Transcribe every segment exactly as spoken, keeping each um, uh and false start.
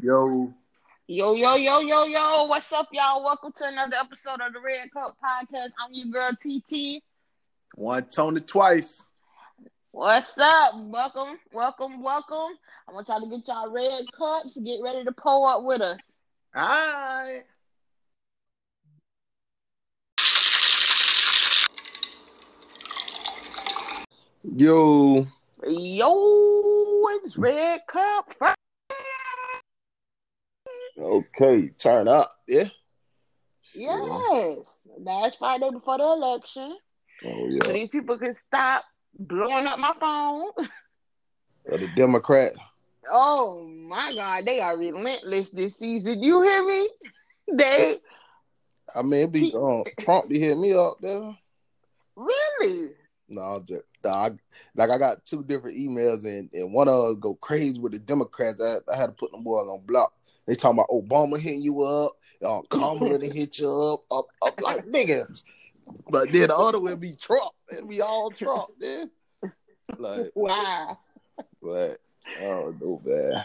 Yo. Yo, yo, yo, yo, yo. What's up, y'all? Welcome to another episode of the Red Cup Podcast. I'm your girl, T T. One tone it twice. What's up? Welcome, welcome, welcome. I want y'all to get y'all red cups. Get ready to pull up with us. All right. Yo. Yo, it's Red Cup Friday. Okay, turn up, yeah? Yes. Last Friday before the election. Oh, yeah. So these people can stop blowing up my phone. Or the Democrat. Oh, my God. They are relentless this season. You hear me? They. I mean, it be um, Trump to hit me up there. Really? No, just, I, like I got two different emails, and, and one of us go crazy with the Democrats. I, I had to put them boys on block. They talking about Obama hitting you up, uh, Kamala to hit you up, up, up like niggas. But then the other will be Trump. It'll be all Trump, then. Like, wow. But I don't know, man.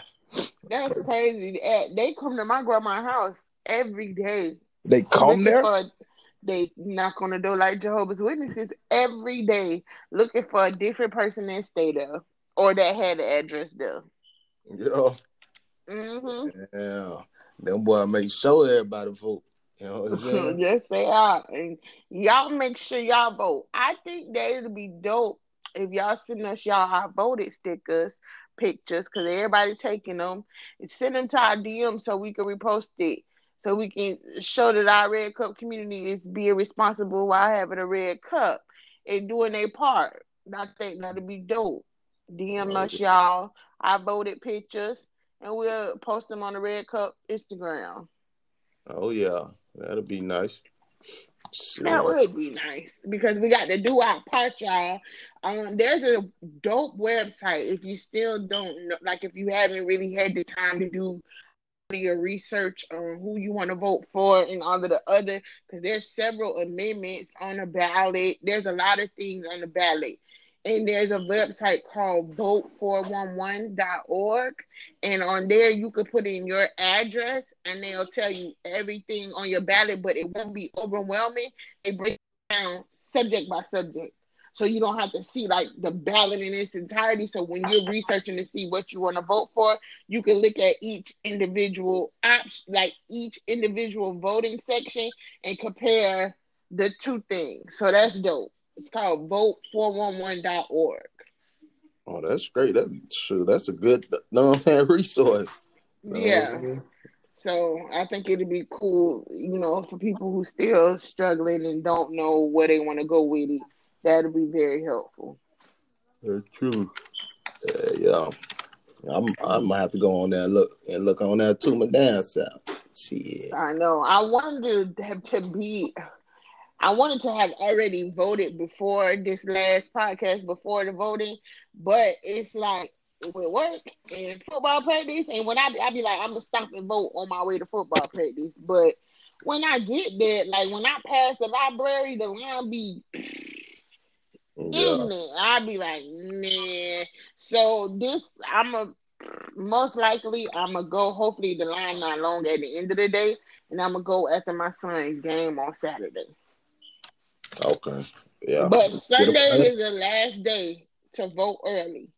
That's crazy. They come to my grandma's house every day. They come there? For, they knock on the door like Jehovah's Witnesses every day, looking for a different person that stayed there or that had the address there. Yeah. Mm-hmm. Yeah, them boy make sure everybody vote. You know what I'm saying? Yes, they are. And y'all make sure y'all vote. I think that it'll be dope if y'all send us y'all "I voted" stickers, pictures, because everybody taking them, and send them to our D M so we can repost it, so we can show that our Red Cup community is being responsible while having a red cup and doing their part. I think that'll be dope. D M us y'all "I voted" pictures. And we'll post them on the Red Cup Instagram. Oh, yeah. That'll be nice. Sure. That would be nice. Because we got to do our part, y'all. Um, there's a dope website. If you still don't know, like if you haven't really had the time to do your research on who you want to vote for and all of the other, because there's several amendments on the ballot. There's a lot of things on the ballot. And there's a website called vote four eleven dot org. And on there, you could put in your address, and they'll tell you everything on your ballot, but it won't be overwhelming. It breaks down subject by subject. So you don't have to see, like, the ballot in its entirety. So when you're researching to see what you want to vote for, you can look at each individual option, like each individual voting section, and compare the two things. So that's dope. It's called vote four eleven dot org. Oh, that's great. That's, that's a good no resource. Yeah. Um, so I think it'd be cool, you know, for people who still struggling and don't know where they want to go with it. That'd be very helpful. Very true. Uh, yeah. I'm, I might have to go on there and look, and look on that to my down south. Shit. I know. I wanted to have to be... I wanted to have already voted before this last podcast, before the voting, but it's like with work and football practice, and when I I be like, I'm gonna stop and vote on my way to football practice, but when I get there, like when I pass the library, the line be ignorant. Yeah. I be like, nah. So this, I'm a most likely I'm gonna go. Hopefully, the line not long at the end of the day, and I'm gonna go after my son's game on Saturday. Okay. Yeah. But Sunday is the last day to vote early.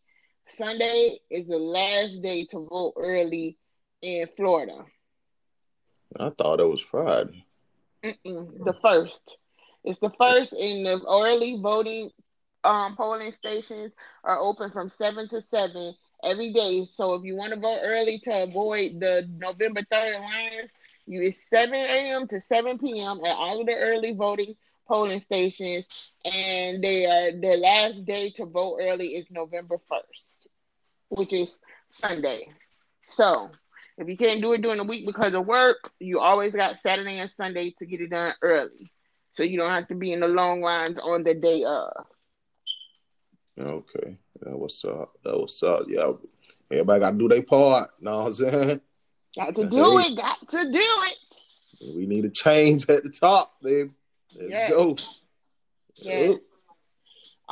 Sunday is the last day to vote early in Florida. I thought it was Friday. Mm-mm, the first. It's the first, and the early voting um, polling stations are open from seven to seven every day. So if you want to vote early to avoid the November third lines, you it's seven a.m. to seven p.m. at all of the early voting polling stations, and they are their last day to vote early is November first, which is Sunday. So if you can't do it during the week because of work, you always got Saturday and Sunday to get it done early, so you don't have to be in the long lines on the day of. Okay, that was up. That was up. Yeah, everybody got to do their part. Know what I'm saying? Got to do hey. it. Got to do it. We need a change at the top, baby. Let's yes. go. Yes.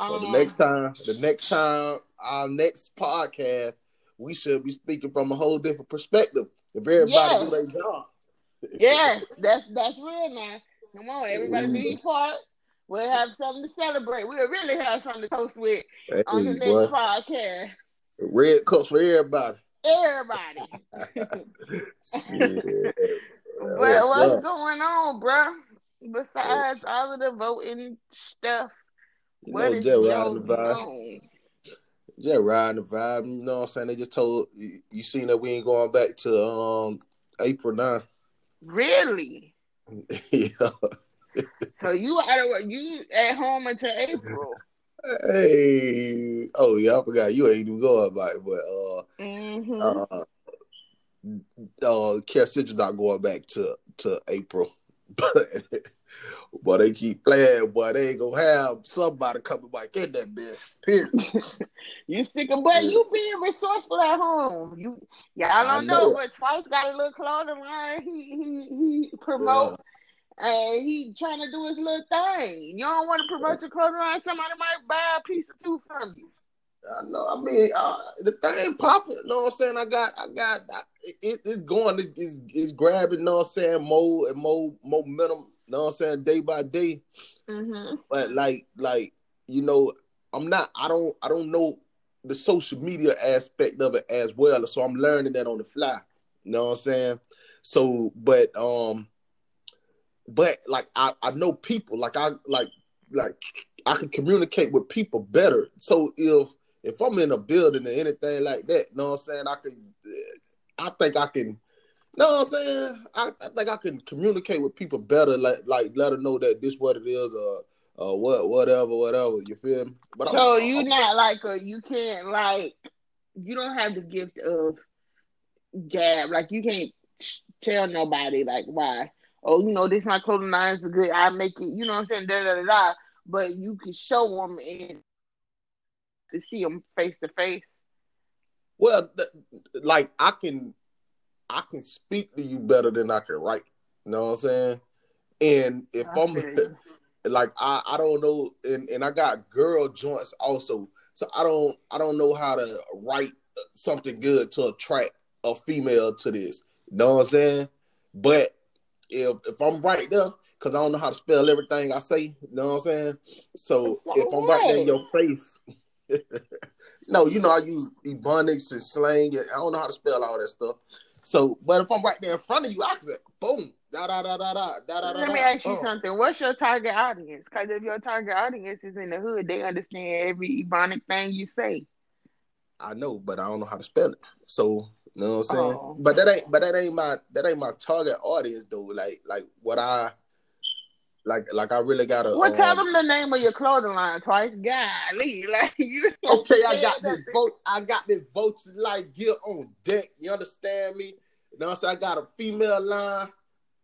So um, the next time, the next time, our next podcast we should be speaking from a whole different perspective. If everybody yes. do their job. Yes, that's that's real now. Come on, everybody Ooh. be part. We'll have something to celebrate. We'll really have something to toast with hey, on the next boy. podcast. Red cups for everybody. Everybody. Shit. But what's, what's going on, bro? Besides yeah. all of the voting stuff, you what know, is going on? Just riding the vibe. You know what I'm saying? They just told you, you seen that we ain't going back to um April ninth. Really? Yeah. So you out of work? You at home until April? Hey, oh yeah, I forgot you ain't even going back, but uh, mm-hmm. uh, uh, Care Central not going back to to April. But they keep playing, boy. They ain't gonna have somebody coming back in that bitch. Period. You sticking, but you being resourceful at home. You y'all don't know, know, but Twice got a little clothing line. He he he promote. Yeah. And he trying to do his little thing. You don't want to promote your clothing line. Somebody might buy a piece or two from you. I know. I mean, uh, the thing popping. You know what I'm saying? I got, I got. I, it, it's going. It, it's it's grabbing. You know what I'm saying? More and more momentum. You know what I'm saying? Day by day. Mm-hmm. But like, like you know, I'm not. I don't. I don't know the social media aspect of it as well. So I'm learning that on the fly. You know what I'm saying? So, but um. But like I, I know people like I like like I can communicate with people better. So if if I'm in a building or anything like that, you know what I'm saying? I can I think I can you know what I'm saying? I, I think I can communicate with people better, like like let them know that this what it is or or what whatever, whatever. You feel me? But so I'm, you I'm, not like a you can't like you don't have the gift of gab. Like you can't tell nobody like why. Oh, you know, this my clothing line is good. I make it, you know what I'm saying, da da da da. But you can show them and to see them face to face. Well, th- like I can, I can speak to you better than I can write. You know what I'm saying? And if I I'm like, I, I don't know, and, and I got girl joints also, so I don't I don't know how to write something good to attract a female to this. You know what I'm saying? But If if I'm right there, because I don't know how to spell everything I say, you know what I'm saying? So if I'm right there in your face, no, you know I use ebonics and slang. And I don't know how to spell all that stuff. So, but if I'm right there in front of you, I can say, boom, da da da da da da da. Let me ask you something. What's your target audience? Because if your target audience is in the hood, they understand every ebonic thing you say. I know, but I don't know how to spell it. So. You know what I'm saying? Oh. But that ain't but that ain't my that ain't my target audience though. Like like what I like like I really gotta Well um, tell them the name of your clothing line Twice. Golly, like you Okay, I got this vote I got this Vulture Life gear on deck. You understand me? You know what I'm saying? I got a female line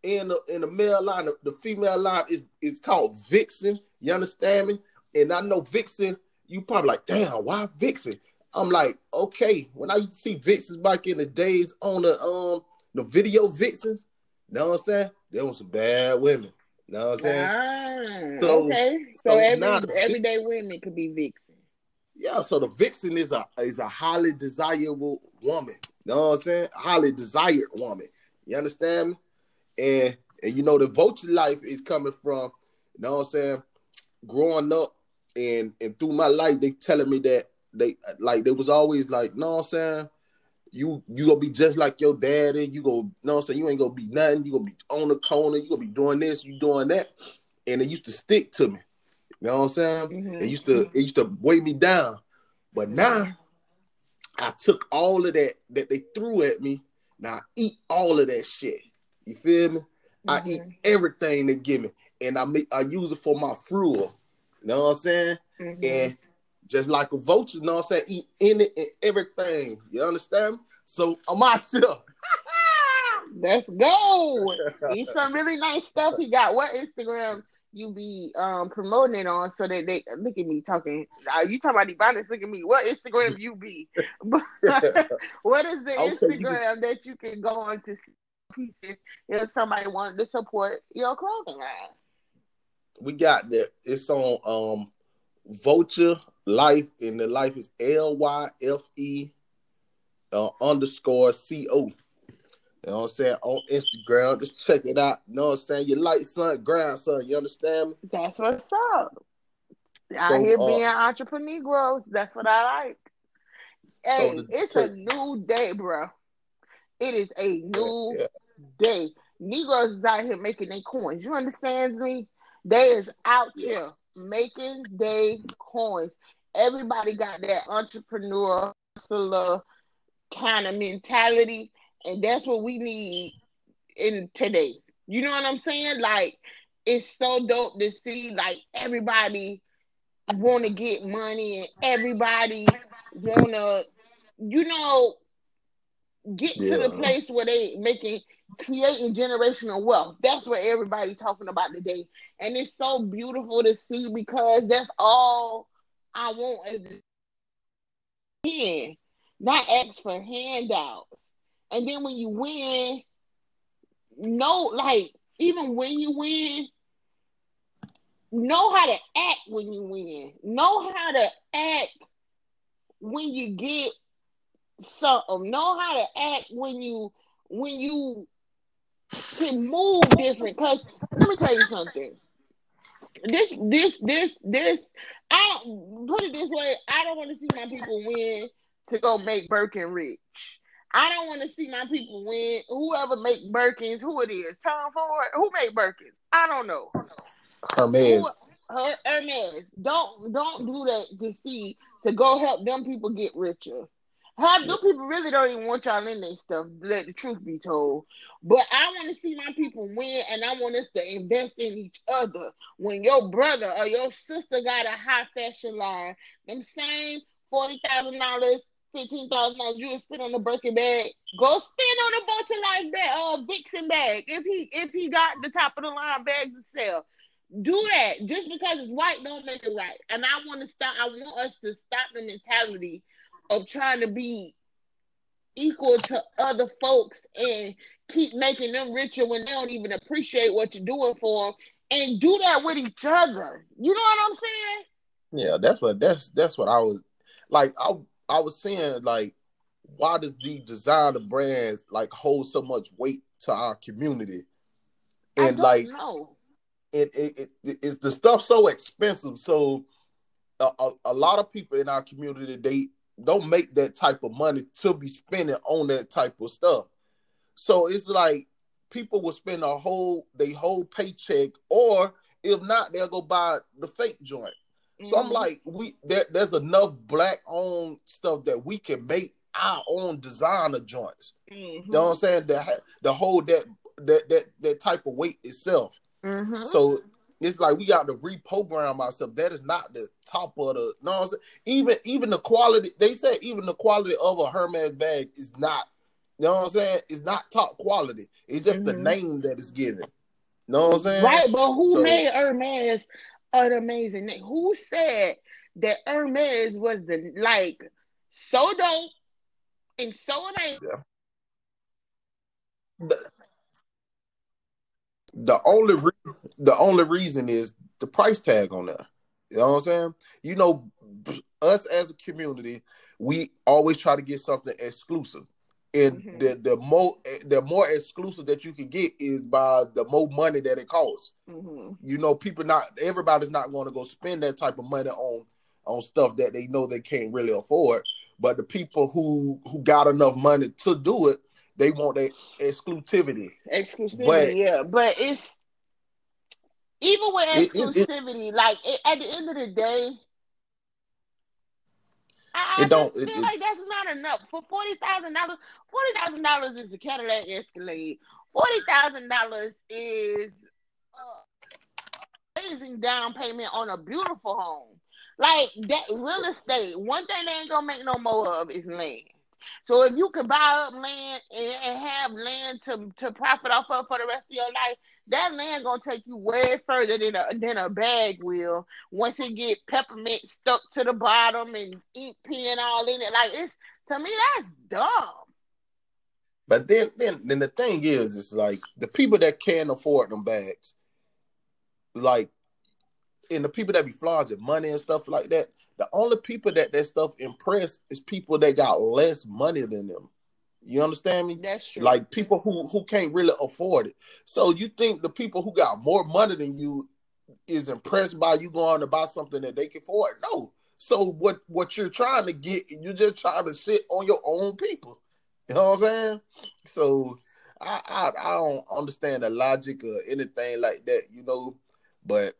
and a and a male line. The, the female line is is called Vixen, you understand me? And I know Vixen, you probably like, damn, why Vixen? I'm like, okay, when I used to see Vixens back in the days on the um the video Vixens, you know what I'm saying? There was some bad women. You know what I'm saying? Ah, so, okay. So, so every, everyday women could be Vixen. Yeah, so the Vixen is a is a highly desirable woman. You know what I'm saying? A highly desired woman. You understand me? And and you know the Vulture Life is coming from, you know what I'm saying, growing up and and through my life, they telling me that They like they was always like, you know what I'm saying? You you gonna be just like your daddy, you gonna you know what I'm saying, you ain't gonna be nothing, you gonna be on the corner, you gonna be doing this, you doing that. And it used to stick to me. You know what I'm saying? Mm-hmm. It used to it used to weigh me down. But now I took all of that that they threw at me. Now I eat all of that shit. You feel me? Mm-hmm. I eat everything they give me. And I make I use it for my fuel. You know what I'm saying? Mm-hmm. And just like a vulture, you know what I'm saying? Eat in it and everything. You understand me? So I'm out here. Let's go. Eat some really nice stuff you got. What Instagram you be um, promoting it on so that they look at me talking. Uh, you talking about Ebonics? Look at me. What Instagram you be? What is the okay, Instagram you that you can go on to see pieces if somebody wants to support your clothing line? We got that. It's on um, Vulture Life, and the life is L Y F E uh, underscore co. You know what I'm saying? On Instagram. Just check it out. You know what I'm saying? Your light son, grandson. You understand me? That's what's up. So, out here uh, being entrepreneurs. That's what I like. Hey, so the, it's t- a new day, bro. It is a new yeah, yeah. day. Negroes is out here making their coins. You understand me? They is out yeah. here making their coins. Everybody got that entrepreneur, hustler kind of mentality. And that's what we need in today. You know what I'm saying? Like, it's so dope to see, like, everybody want to get money and everybody want to, you know, get yeah. to the place where they making, creating generational wealth. That's what everybody talking about today. And it's so beautiful to see because that's all I want is win, not ask for handouts. And then when you win, know, like, even when you win, know how to act when you win. Know how to act when you get something. Know how to act when you, when you can move different. Because let me tell you something. This, this, this, this, I don't, put it this way, I don't want to see my people win to go make Birkin rich. I don't want to see my people win. Whoever make Birkins, who it is, Tom Ford, who made Birkins? I don't know. Hermes. Who, Hermes. Don't don't do that to see to go help them people get richer. Help yeah. them people really don't even want y'all in their stuff. Let the truth be told. But I want to see my people win, and I want us to invest in each other. When your brother or your sister got a high fashion line, them same forty thousand dollars. fifteen thousand dollars you would spend on a Birkin bag, go spend on a Vulture Life bag or a Vixen bag if he if he got the top of the line bags to sell. Do that. Just because it's white don't make it right. And I want to stop, I want us to stop the mentality of trying to be equal to other folks and keep making them richer when they don't even appreciate what you're doing for them, and do that with each other. You know what I'm saying? Yeah, that's what that's that's what I was like I I was saying, like, why does the designer brands, like, hold so much weight to our community? And I don't like, know. It, it, it, it, it's the stuff so expensive. So a, a, a lot of people in our community, they don't make that type of money to be spending on that type of stuff. So it's like people will spend a whole, they whole paycheck, or if not, they'll go buy the fake joint. So I'm like, we there, there's enough black-owned stuff that we can make our own designer joints. Mm-hmm. You know what I'm saying? The the whole that that that that type of weight itself. Mm-hmm. So it's like we got to reprogram ourselves. That is not the top of the. No, I'm saying? even even the quality. They said even the quality of a Hermes bag is not. You know what I'm saying? It's not top quality. It's just mm-hmm. the name that is given. You know what I'm saying? Right, but who so, made Hermes? An amazing name. Who said that Hermes was the like so dope and so it yeah. ain't. The only re- the only reason is the price tag on there. You know what I'm saying? You know, us as a community, we always try to get something exclusive, and mm-hmm. the the more the more exclusive that you can get is by the more money that it costs. Mm-hmm. You know, people not everybody's not going to go spend that type of money on on stuff that they know they can't really afford. But the people who who got enough money to do it, they want that exclusivity. Exclusivity, but, yeah. But it's even with exclusivity, it, it, it, like it, at the end of the day. I, I don't, just feel it, like that's not enough. For forty thousand dollars, forty thousand dollars is the Cadillac Escalade. forty thousand dollars is an amazing down payment on a beautiful home. Like, that real estate, one thing they ain't going to make no more of is land. So if you can buy up land and, and have land to, to profit off of for the rest of your life, that land gonna take you way further than a than a bag will. Once it get peppermint stuck to the bottom and ink pen all in it, like it's to me that's dumb. But then then then the thing is, it's like the people that can afford them bags, like, and the people that be flogging money and stuff like that, The only people that that stuff impress is people that got less money than them. You understand me? That's true. Like people who, who can't really afford it. So you think the people who got more money than you is impressed by you going to buy something that they can afford? No. So what, what you're trying to get, you're just trying to shit on your own people. You know what I'm saying? So I, I I don't understand the logic or anything like that, you know. But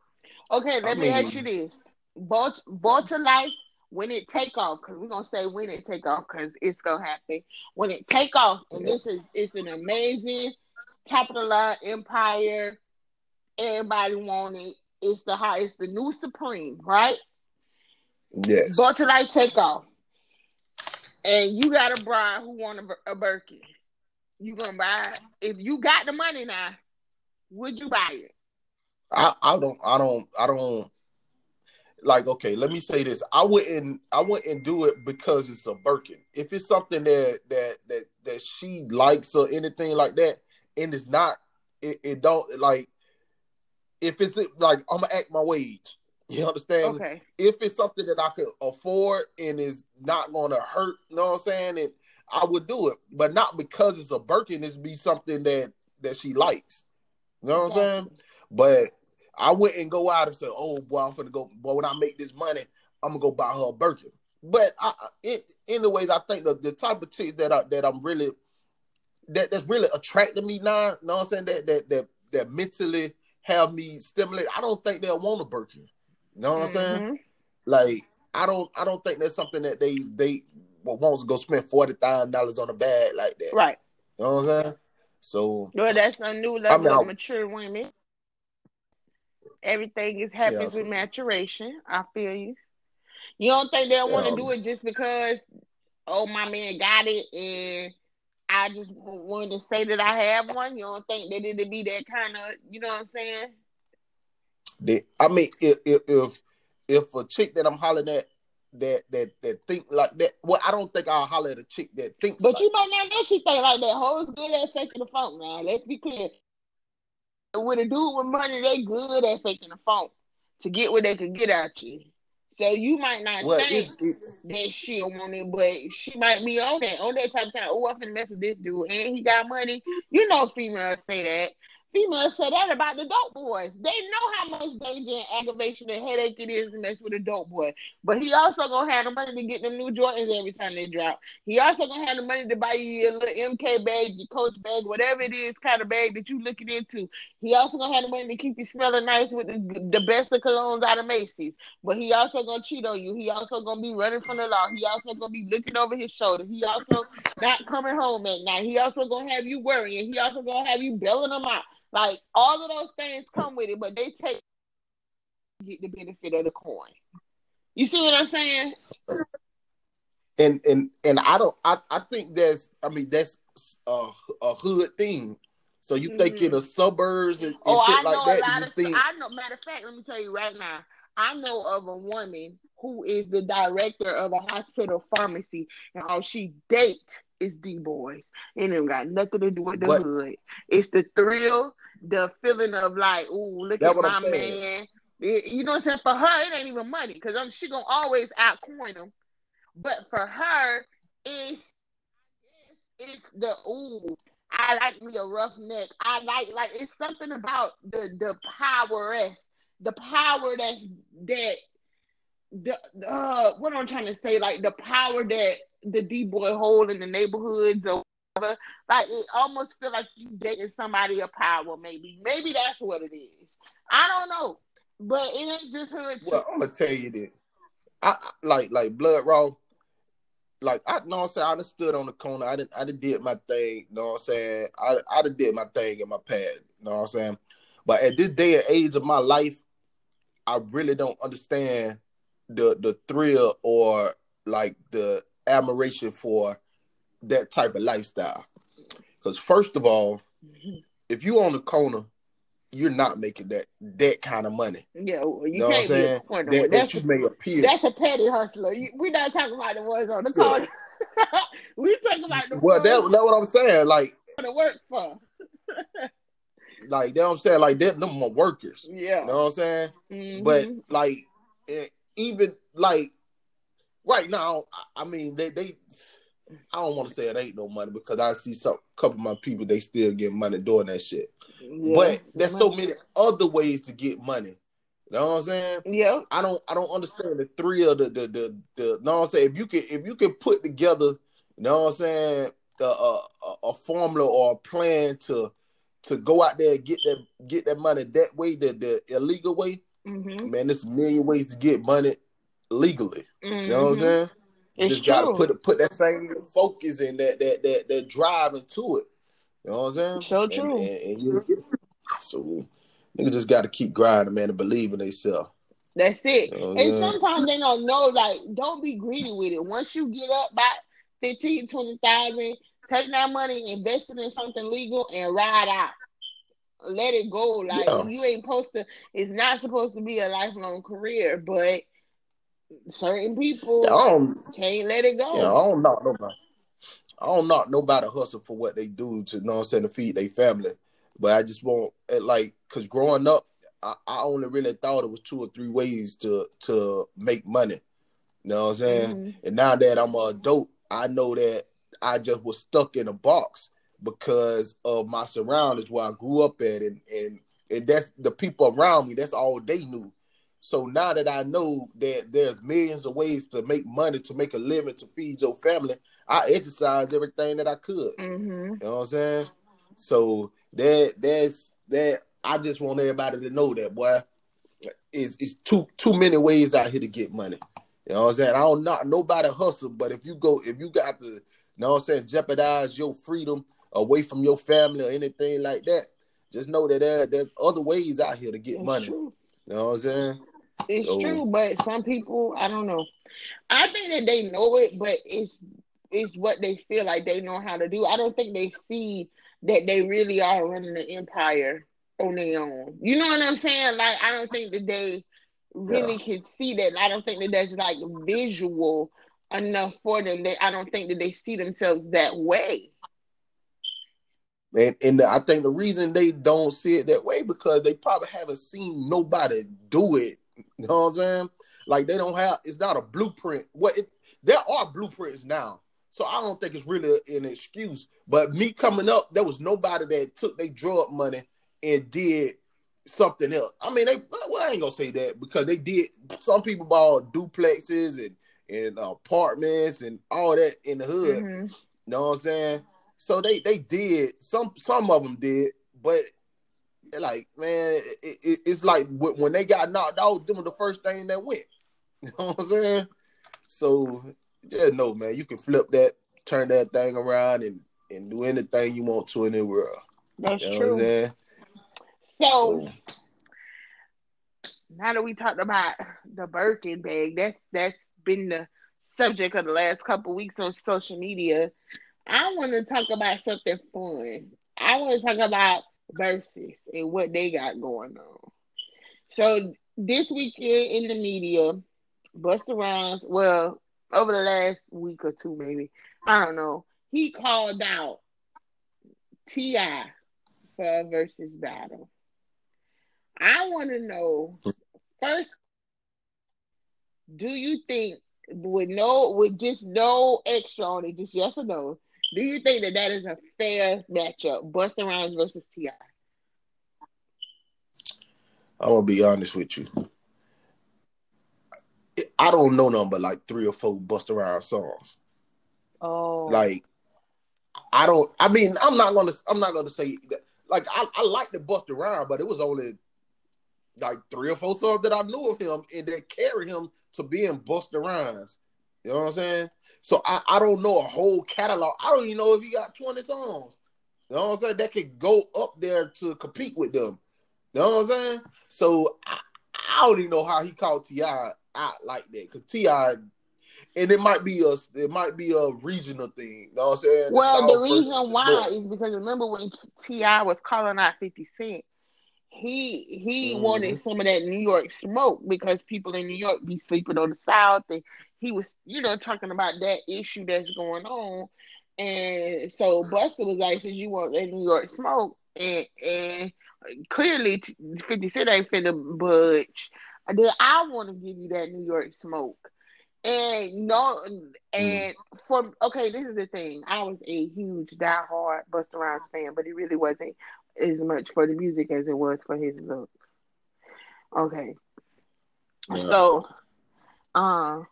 okay, let I me mean, ask you this: Vulture Life, when it take off, because we're gonna say when it take off, because it's gonna happen when it take off. And yeah. this is it's an amazing top of the line empire. Everybody want it. It's the high. It's the new supreme, right? Yes. Vulture Life take off. And you got a bride who want a, a Birkin. You gonna buy it? If you got the money now, would you buy it? I, I don't I don't I don't like okay, let me say this. I wouldn't I wouldn't do it because it's a Birkin. If it's something that that that, that she likes or anything like that, and it's not it, it don't like if it's like I'm gonna act my wage. You understand? Okay. If it's something that I could afford and is not going to hurt, you know what I'm saying? And I would do it, but not because it's a Birkin. It's be something that, that she likes. You know what I'm saying? But I wouldn't go out and say, "Oh, boy, I'm gonna go. Boy, when I make this money, I'm gonna go buy her a Birkin." But I, it, anyways, I think the, the type of chick that I, that I'm really that that's really attracting me now. You know what I'm saying? That that that that mentally have me stimulated. I don't think they'll want a Birkin. You know what mm-hmm. I'm saying? Like, I don't I don't think that's something that they they well, wants to go spend forty thousand dollars on a bag like that. Right. You know what I'm saying? So... Well, that's a new level I mean, of mature women. Everything is happens yeah, with maturation. I feel you. You don't think they'll yeah, want to um, do it just because, oh, my man got it and I just wanted to say that I have one? You don't think that it'd be that kind of, you know what I'm saying? They, I mean, if, if if a chick that I'm hollering at that that that think like that, well, I don't think I'll holler at a chick that thinks. But like you might not know she think like that. Hoes good at faking the phone. Now let's be clear. With a dude with money, they good at faking the phone to get what they could get out you. So you might not well, think it, it, that she'll want it, but she might be on that on that type of time. Oh, I'm finna mess with this dude, and he got money. You know, females say that. Females say that about the dope boys. They know how much danger and aggravation and headache it is to mess with a dope boy. But he also gonna have the money to get them new Jordans every time they drop. He also gonna have the money to buy you a little M K bag, your Coach bag, whatever it is kind of bag that you looking into. He also gonna have the money to keep you smelling nice with the, the best of colognes out of Macy's. But he also gonna cheat on you. He also gonna be running from the law. He also gonna be looking over his shoulder. He also not coming home at night. He also gonna have you worrying. He also gonna have you bailing them out. Like, all of those things come with it, but they take get the benefit of the coin. You see what I'm saying? And and and I don't. I, I think that's. I mean, that's a, a hood thing. So you mm-hmm. think in the suburbs and, and oh, shit I know like that. A lot you of, think... I know. Matter of fact, let me tell you right now. I know of a woman who is the director of a hospital pharmacy, and all she dates is D-boys. And it got nothing to do with the what? hood. It's the thrill, the feeling of like, ooh, look That's at my man. It, you know what I'm saying? For her, it ain't even money, because I'm she gonna always outcoin them. But for her, it's it's the ooh. I like me a roughneck. I like like it's something about the the poweress. The power that's that the uh what I'm trying to say, like the power that the D boy hold in the neighborhoods or whatever, like it almost feel like you dating somebody of power. Maybe, maybe that's what it is. I don't know, but it ain't just her. Well, I'm gonna tell you this. I, I like like blood raw. Like I know, I'm saying I done stood on the corner. I didn't. I done did my thing. Know what I'm saying? I I done did my thing in my past. Know what I'm saying? But at this day and age of my life, I really don't understand the the thrill or like the admiration for that type of lifestyle. Because first of all, mm-hmm. if you on the corner, you're not making that that kind of money. Yeah, well, you know can't what I'm saying? Corner that, that's that you a, may appear. That's a petty hustler. We're not talking about the ones on the corner. Yeah. We're talking about the well, ones. Well, that, that's what I'm saying. Like to work for. Like, you know what I'm saying? Like, them are workers. Yeah. You know what I'm saying? Mm-hmm. But, like, even, like, Right now, I mean, they, they I don't want to say it ain't no money because I see some couple of my people, they still get money doing that shit. Yeah, but there's money. So many other ways to get money. You know what I'm saying? Yeah. I don't I don't understand the thrill, the the the the know what I'm saying? If you can if you can put together, you know what I'm saying, a, a, a formula or a plan to to go out there and get that get that money that way, the the illegal way, mm-hmm. man, there's a million ways to get money legally. Mm-hmm. You know what I'm saying? It's just true. Gotta put put that same focus and that that that that drive into it. You know what I'm saying? So true. And, and, and you, so niggas just gotta keep grinding, man, and believe in themselves. That's it. You know and that? Sometimes they don't know, like, don't be greedy with it. Once you get up by fifteen, twenty thousand, take that money, invest it in something legal, and ride out. Let it go. Like yeah. you ain't supposed to. It's not supposed to be a lifelong career, but certain people yeah, can't let it go. Yeah, I don't knock nobody. I don't knock nobody hustle for what they do to, you know what I'm saying, to feed their family. But I just want, like, because growing up, I, I only really thought it was two or three ways to to make money. You know what I'm saying? Mm-hmm. And now that I'm an adult, I know that I just was stuck in a box because of my surroundings where I grew up at. And, and, and that's the people around me. That's all they knew. So now that I know that there's millions of ways to make money, to make a living, to feed your family, I exercised everything that I could. Mm-hmm. You know what I'm saying? So that that's that. I just want everybody to know that, boy, it's, it's too too many ways out here to get money. You know what I'm saying? I don't knock nobody hustle, but if you go, if you got to, you know what I'm saying, jeopardize your freedom away from your family or anything like that, just know that there, there's other ways out here to get it's money. True. You know what I'm saying? It's so true, but some people, I don't know. I think that they know it, but it's it's what they feel like they know how to do. I don't think they see that they really are running the empire on their own. You know what I'm saying? Like, I don't think that they really yeah. can see that. I don't think that that's, like, visual enough for them. They, I don't think that they see themselves that way. And and I think the reason they don't see it that way because they probably haven't seen nobody do it. You know what I'm saying? Like, they don't have, it's not a blueprint. What it, there are blueprints now. So I don't think it's really an excuse. But me coming up, there was nobody that took their drug money and did something else. I mean, they well, I ain't gonna say that because they did. Some people bought duplexes and and apartments and all that in the hood. Mm-hmm. You know what I'm saying? So they they did some some of them did, but like man, it, it, it's like when they got knocked out, them were the first thing that went. You know what I'm saying? So just know, man, you can flip that, turn that thing around, and, and do anything you want to in the world. That's you know true. What I'm saying? So now that we talked about the Birkin bag, that's that's been the subject of the last couple of weeks on social media. I want to talk about something fun. I want to talk about Versus and what they got going on. So this weekend in the media, Busta Rhymes, well, over the last week or two, maybe, I don't know, he called out T I for a Versus battle. I want to know, first, do you think, with no, with just no extra on it, just yes or no, do you think that that is a fair matchup, Busta Rhymes versus T I? I'm going to be honest with you. I don't know nothing but like three or four Busta Rhymes songs. Oh. Like, I don't, I mean, I'm not going to, I'm not going to say, that, like, I, I like the Busta Rhymes, but it was only like three or four songs that I knew of him and that carried him to being Busta Rhymes. You know what I'm saying? So I, I don't know a whole catalog. I don't even know if he got twenty songs. You know what I'm saying? That could go up there to compete with them. You know what I'm saying? So I, I don't even know how he called T I out like that. Because T I, and it might be a it might be a regional thing. You know what I'm saying? Well, the reason why is because remember when T I was calling out fifty Cent, He he mm-hmm. wanted some of that New York smoke because people in New York be sleeping on the South, and he was, you know, talking about that issue that's going on. And so Busta was like, "Since you want that New York smoke," and and clearly fifty Cent ain't finna budge. I want to give you that New York smoke. And no, and mm. for okay, this is the thing. I was a huge diehard Busta Rhymes fan, but it really wasn't as much for the music as it was for his look. Okay, yeah. so, um,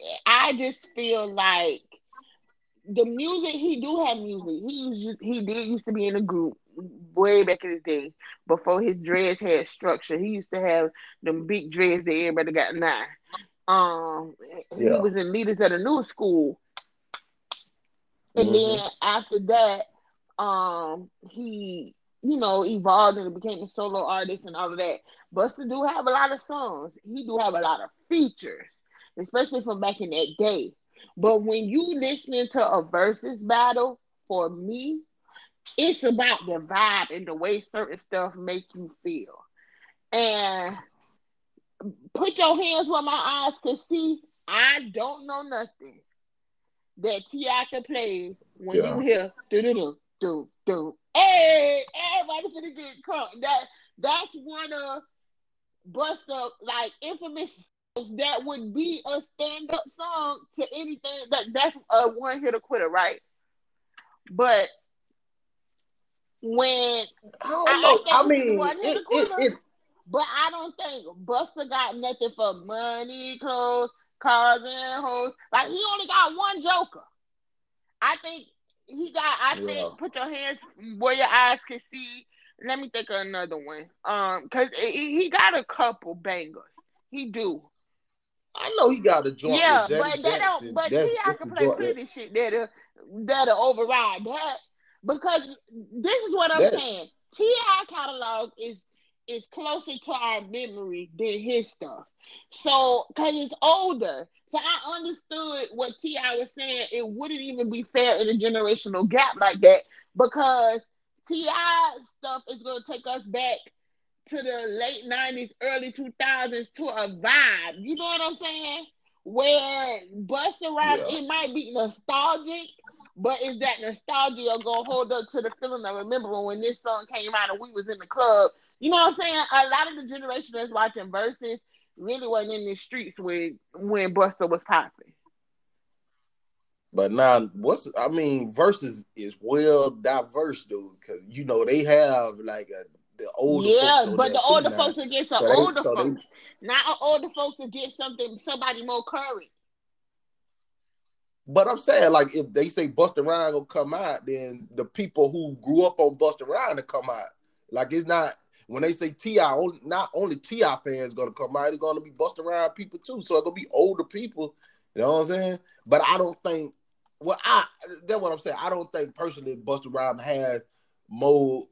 uh, I just feel like the music he do have music. He used he did used to be in a group way back in the day before his dreads had structure. He used to have them big dreads that everybody got now. Um, yeah. He was in Leaders of the New School, and mm-hmm. then after that, um, he you know evolved and became a solo artist and all of that. Busta do have a lot of songs. He do have a lot of features, especially from back in that day. But when you listening to a versus battle, for me, it's about the vibe and the way certain stuff make you feel, and. Put your hands where my eyes can see. I don't know nothing that T I can play when yeah. you hear do do do do do. Hey, everybody finna get crunk. That that's one of Busta like infamous that would be a stand up song to anything. That that's a one hit or quitter, right? But when I don't I, know, I mean, one hit it, quitter, it, it, it, but I don't think Busta got nothing for money, clothes, cars, and hoes. Like, he only got one joker. I think he got, I yeah. think, put your hands where your eyes can see. Let me think of another one. Um, because he got a couple bangers. He do. I know he got a joint. Yeah, with but they don't, but That's, he I can play pretty shit that'll, that'll override that. Because this is what I'm that. saying. T I catalog is is closer to our memory than his stuff. So, because it's older. So I understood what T I was saying. It wouldn't even be fair in a generational gap like that because T I stuff is going to take us back to the late nineties, early two thousands to a vibe. You know what I'm saying? Where Busta Rhymes, yeah. it might be nostalgic, but is that nostalgia going to hold up to the feeling I remember when this song came out and we was in the club? You know what I'm saying? A lot of the generation that's watching Versus really wasn't in the streets when, when Busta was popping. But now, what's I mean, Versus is well diverse, dude, because, you know, they have, like, a, the older yeah, folks. Yeah, but the older now. folks against the so older so folks. They, not the older folks against something, somebody more current. But I'm saying, like, if they say Busta Rhymes will come out, then the people who grew up on Busta Rhymes will come out. Like, it's not... When they say T I, not only T I fans gonna come out, it's gonna be Busta Rhymes people too. So it's gonna be older people, you know what I'm saying? But I don't think, well, I that's what I'm saying. I don't think personally Busta Rhymes has more.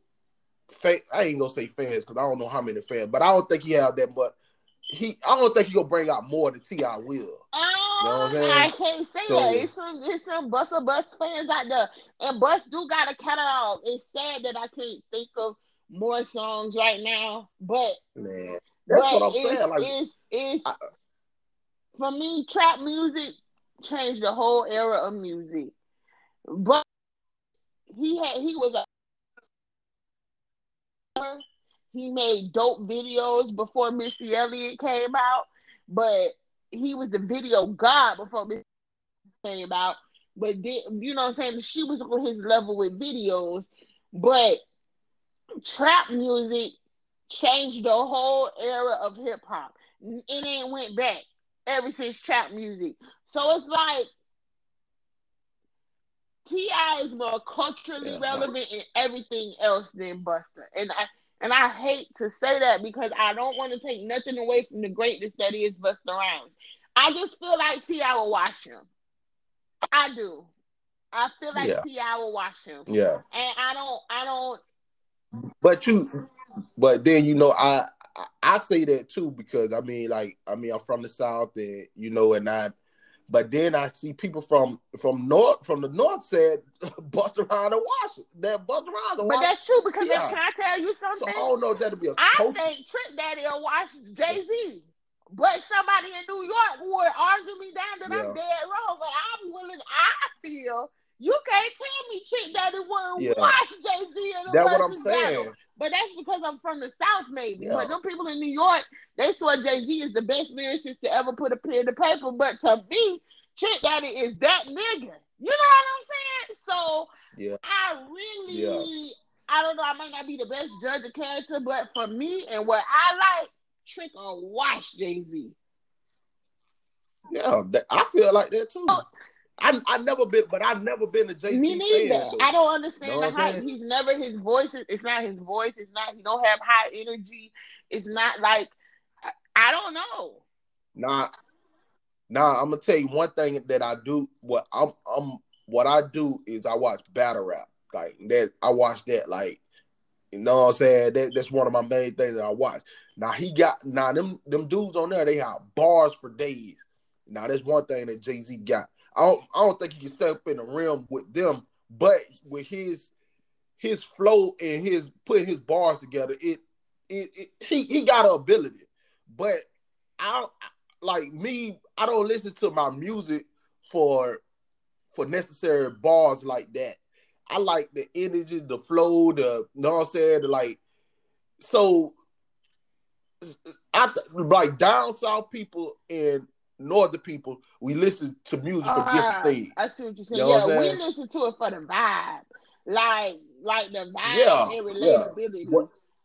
Fa- I ain't gonna say fans because I don't know how many fans, but I don't think he have that. But he, I don't think he gonna bring out more than T I will. Oh, you know what I'm saying? I can't say so, that. It's some, it's some Busta Bust fans out there, and Bust do got a catalog. It's sad that I can't think of more songs right now, but man, that's but what I'm it's, saying. Like, it's, it's I, for me, trap music changed the whole era of music. But he had he was a he made dope videos before Missy Elliott came out, but he was the video god before Missy Elliott came out. But then, you know what I'm saying? She was on his level with videos, but trap music changed the whole era of hip hop. It ain't went back ever since trap music. So it's like T I is more culturally yeah, relevant in everything else than Busta. And I and I hate to say that because I don't want to take nothing away from the greatness that is Busta Rhymes. I just feel like T I will watch him. I do. I feel like yeah. T I will watch him. Yeah. And I don't I don't But you, but then you know I, I I say that too because I mean like I mean I'm from the South and you know and I, but then I see people from from north from the north said Busta Rhymes to Washington that Busta Rhymes. But that's true because yeah. then, can I tell you something? So I don't know if that'll be a. I coach. think Trick Daddy will watch Jezzy, but somebody in New York would argue me down that yeah. I'm dead wrong. But I'm willing. I feel. You can't tell me Trick Daddy wouldn't yeah. watch Jezzy. That's what I'm saying. Battle. But that's because I'm from the South, maybe. Yeah. But them people in New York, They swear Jezzy is the best lyricist to ever put a pen to paper, but to me, Trick Daddy is that nigga. You know what I'm saying? So yeah. I really, yeah. I don't know, I might not be the best judge of character, but for me and what I like, Trick on watch Jezzy. Yeah, that, I feel like that too. Oh, I I never been, but I've never been a Jezzy fan. Me neither. Fan, I don't understand you know the hype. Saying? He's never his voice. Is, it's not his voice. It's not. He don't have high energy. It's not like I, I don't know. Nah, nah. I'm gonna tell you one thing that I do. What I'm, I'm what I do is I watch battle rap. Like that, I watch that. Like you know what I'm saying. That that's one of my main things that I watch. Now he got now them them dudes on there. They have bars for days. Now that's one thing that Jezzy got. I don't, I don't think he can step in the rim with them, but with his his flow and his putting his bars together, it it, it he he got an ability. But I like me, I don't listen to my music for for necessary bars like that. I like the energy, the flow, the you know what I'm saying, the, like so. I like down south people and northern people, we listen to music uh, for different things. I see what you're saying. You know yeah, what we listen to it for the vibe, like like the vibe yeah, and relatability. Yeah.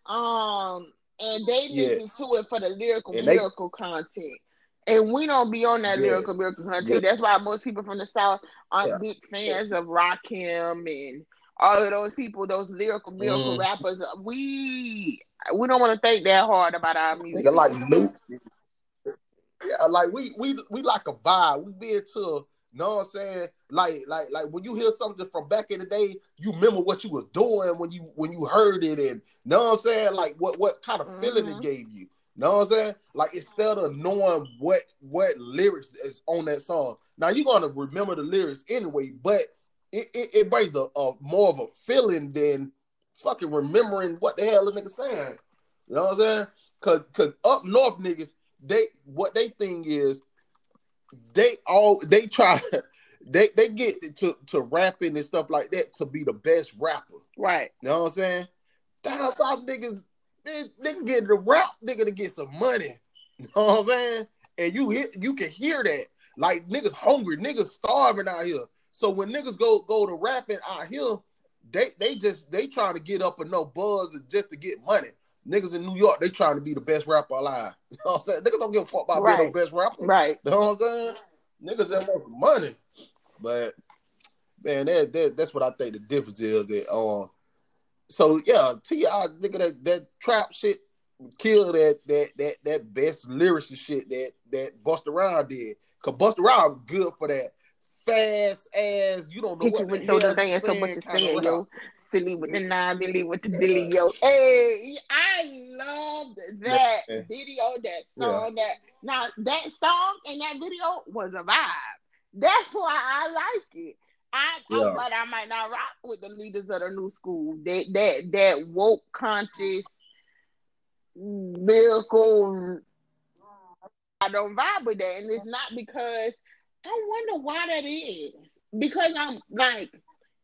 Um, and they listen yes. to it for the lyrical and lyrical they, content, and we don't be on that yes. lyrical lyrical content. Yes. That's why most people from the south aren't yeah. big fans yeah. of Rakim and all of those people, those lyrical lyrical mm. rappers. We we don't want to think that hard about our music. They're like Luke. Yeah, like we we we like a vibe. We be into, you know what I'm saying? Like like like when you hear something from back in the day, you remember what you was doing when you when you heard it, and you know what I'm saying? Like what what kind of feeling mm-hmm. it gave you. You know what I'm saying? Like instead of knowing what what lyrics is on that song. Now you're gonna remember the lyrics anyway, but it it, it brings a, a more of a feeling than fucking remembering what the hell a nigga saying. You know what I'm saying? Cause cause up north niggas. They what they think is they all they try they they get to, to rapping and stuff like that to be the best rapper, right? You know what I'm saying? Down south niggas they, they can get the rap nigga to get some money, you know what I'm saying? And you hit you can hear that like niggas hungry, niggas starving out here. So when niggas go go to rapping out here, they they just they trying to get up enough buzz just to get money. Niggas in New York, they trying to be the best rapper alive. You know what I'm saying? Niggas don't give a fuck about right. being the best rapper. Right. You know what I'm saying? Niggas just want some money. But, man, that, that that's what I think the difference is. That, uh, so, yeah, T I, nigga, that, that trap shit killed that that that that best lyricist shit that, that Busta Rhymes did. Because Busta Rhymes good for that fast-ass, you don't know what the hell you're saying kind of yo. Silly with the nine, Billy with the Billy, yo. Hey, I loved that yeah. video, that song. Yeah. That now that song and that video was a vibe. That's why I like it. I, yeah. I but I might not rock with the leaders of the new school. That that that woke, conscious, lyrical. I don't vibe with that, and it's not because I wonder why that is. Because I'm like.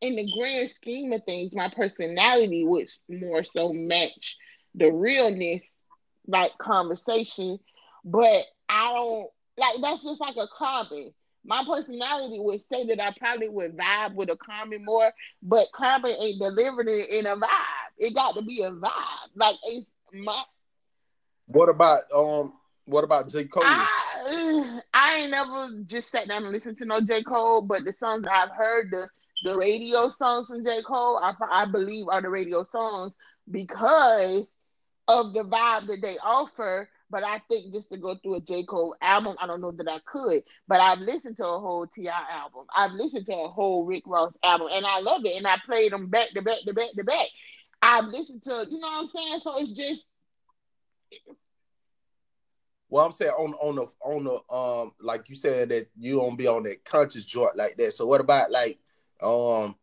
In the grand scheme of things, my personality would more so match the realness, like conversation. But I don't like that's just like a Common. My personality would say that I probably would vibe with a Common more, but Common ain't delivering it in a vibe. It got to be a vibe. Like it's my. What about um? What about J. Cole? I, I ain't never just sat down and listened to no J. Cole, but the songs I've heard the. The radio songs from J. Cole, I, I believe, are the radio songs because of the vibe that they offer. But I think just to go through a J. Cole album, I don't know that I could. But I've listened to a whole T I album. I've listened to a whole Rick Ross album. And I love it. And I played them back to back to back to back. I've listened to, you know what I'm saying? So it's just... Well, I'm saying on on the, on the um like you said, that you don't be on that conscious joint like that. So what about, like, Um,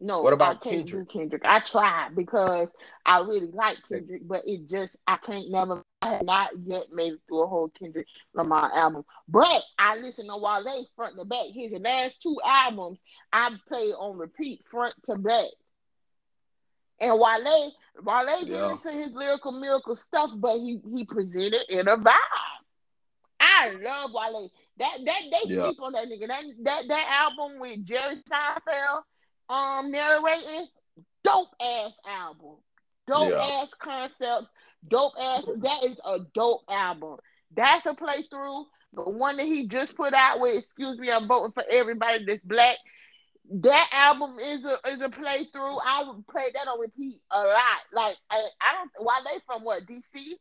no, what about I Kendrick? Kendrick? I tried because I really like Kendrick, but it just, I can't never, I have not yet made it through a whole Kendrick Lamar album. But I listened to Wale front to back. His last two albums I play on repeat front to back. And Wale, Wale yeah. did into his lyrical miracle stuff, but he, he presented in a vibe. I love Wale. That that they yeah. sleep on that nigga. That that that album with Jerry Seinfeld um narrating, dope ass album. Dope yeah. ass concept. Dope ass. That is a dope album. That's a playthrough. The one that he just put out with, excuse me, I'm voting for everybody that's black. That album is a is a playthrough. I would play that on repeat a lot. Like I, I don't. Why they from what D C?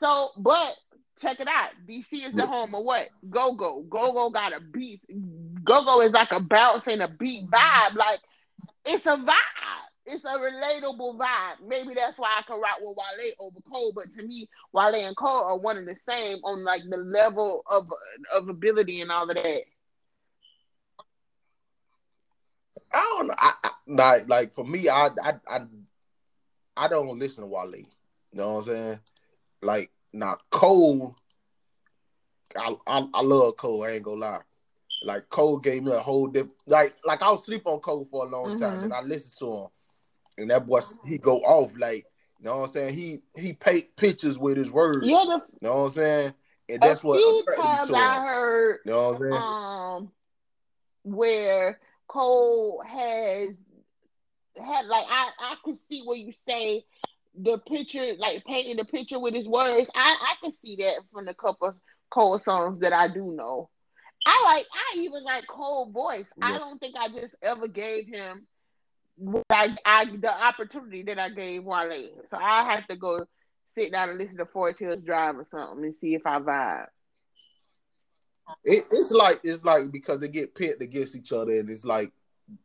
So, but check it out. D C is the home of what? Go Go. Go Go got a beat. Go Go is like a bounce and a beat vibe. Like it's a vibe. It's a relatable vibe. Maybe that's why I can rock with Wale over Cole. But to me, Wale and Cole are one and the same on like the level of of ability and all of that. I don't know. I, I, like, like for me, I, I I I don't listen to Wale. You know what I'm saying? Like now, Cole. I, I I love Cole. I ain't gonna lie. Like Cole gave me a whole different. Like like I was sleep on Cole for a long mm-hmm. time, and I listened to him. And that boy, he go off, like, you know what I'm saying? He he paint pictures with his words. Yeah, the, you know what I'm saying? And that's what attracted me to him. I heard, you know what I'm saying? Um, where Cole has had, like, I, I could see where you say the picture, like painting the picture with his words. I, I can see that from the couple of Cole songs that I do know. I like, I even like Cole's voice. Yeah. I don't think I just ever gave him I, I the opportunity that I gave Wale. So I have to go sit down and listen to Forest Hills Drive or something and see if I vibe. It, it's like it's like because they get pitted against each other, and it's like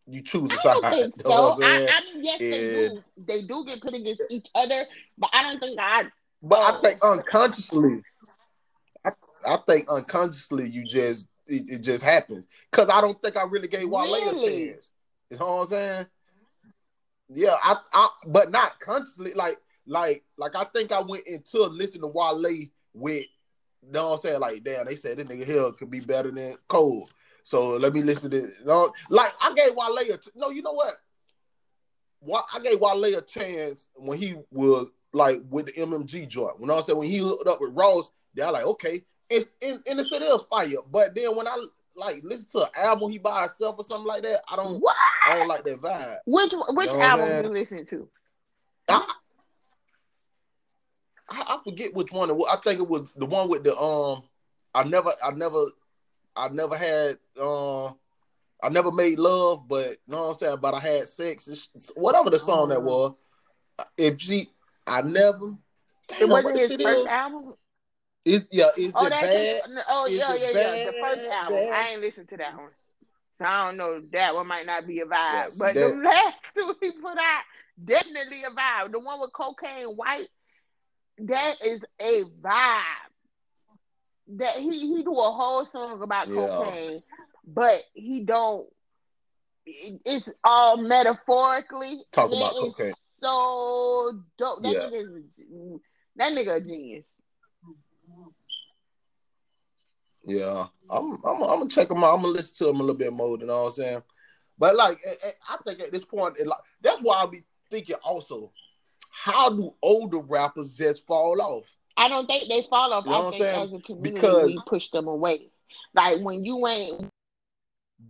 you choose a side. I don't think so. I, I mean, yes, and they do. They do get put against each other, but I don't think I. But um, I think unconsciously, I, I think unconsciously, you just it, it just happens because I don't think I really gave Wale really? a chance. You know what I'm saying? Yeah, I, I, but not consciously. Like, like, like. I think I went into listening to Wale with, you know what I'm saying? Like, damn, they said this nigga Hill could be better than Cole. So let me listen to it. You know? Like, I gave Wale a ch- no. You know what? Why I gave Wale a chance when he was like with the M M G joint. You know what I'm saying? When he hooked up with Ross, they're like, okay, it's in in the city of fire. But then when I like listen to an album he by himself or something like that, I don't. What? I don't like that vibe. Which which you know album you listen to? I, I forget which one. It was. I think it was the one with the um. I never, I never, I never had um. I never made love, but you know what I'm saying. But I had sex, and sh- whatever the song that was. If she, I never. It wasn't his first is. album. Is yeah, is oh, it bad? Is, oh is yeah, yeah, bad? yeah. The first album, bad? I ain't listened to that one. So I don't know. That one might not be a vibe, yes, but that, the last two he put out definitely a vibe. The one with Cocaine White, that is a vibe. That he he do a whole song about yeah. cocaine, but he don't. It, it's all metaphorically. Talk about cocaine. So dope. That yeah. nigga, is, that nigga a genius. Yeah, I'm. I'm. I'm gonna check them out. I'm gonna listen to them a little bit more. You know what I'm saying? But like, I think at this point, it like, that's why I be thinking also, how do older rappers just fall off? I don't think they fall off. You know I think saying? As a community, because we push them away. Like when you ain't,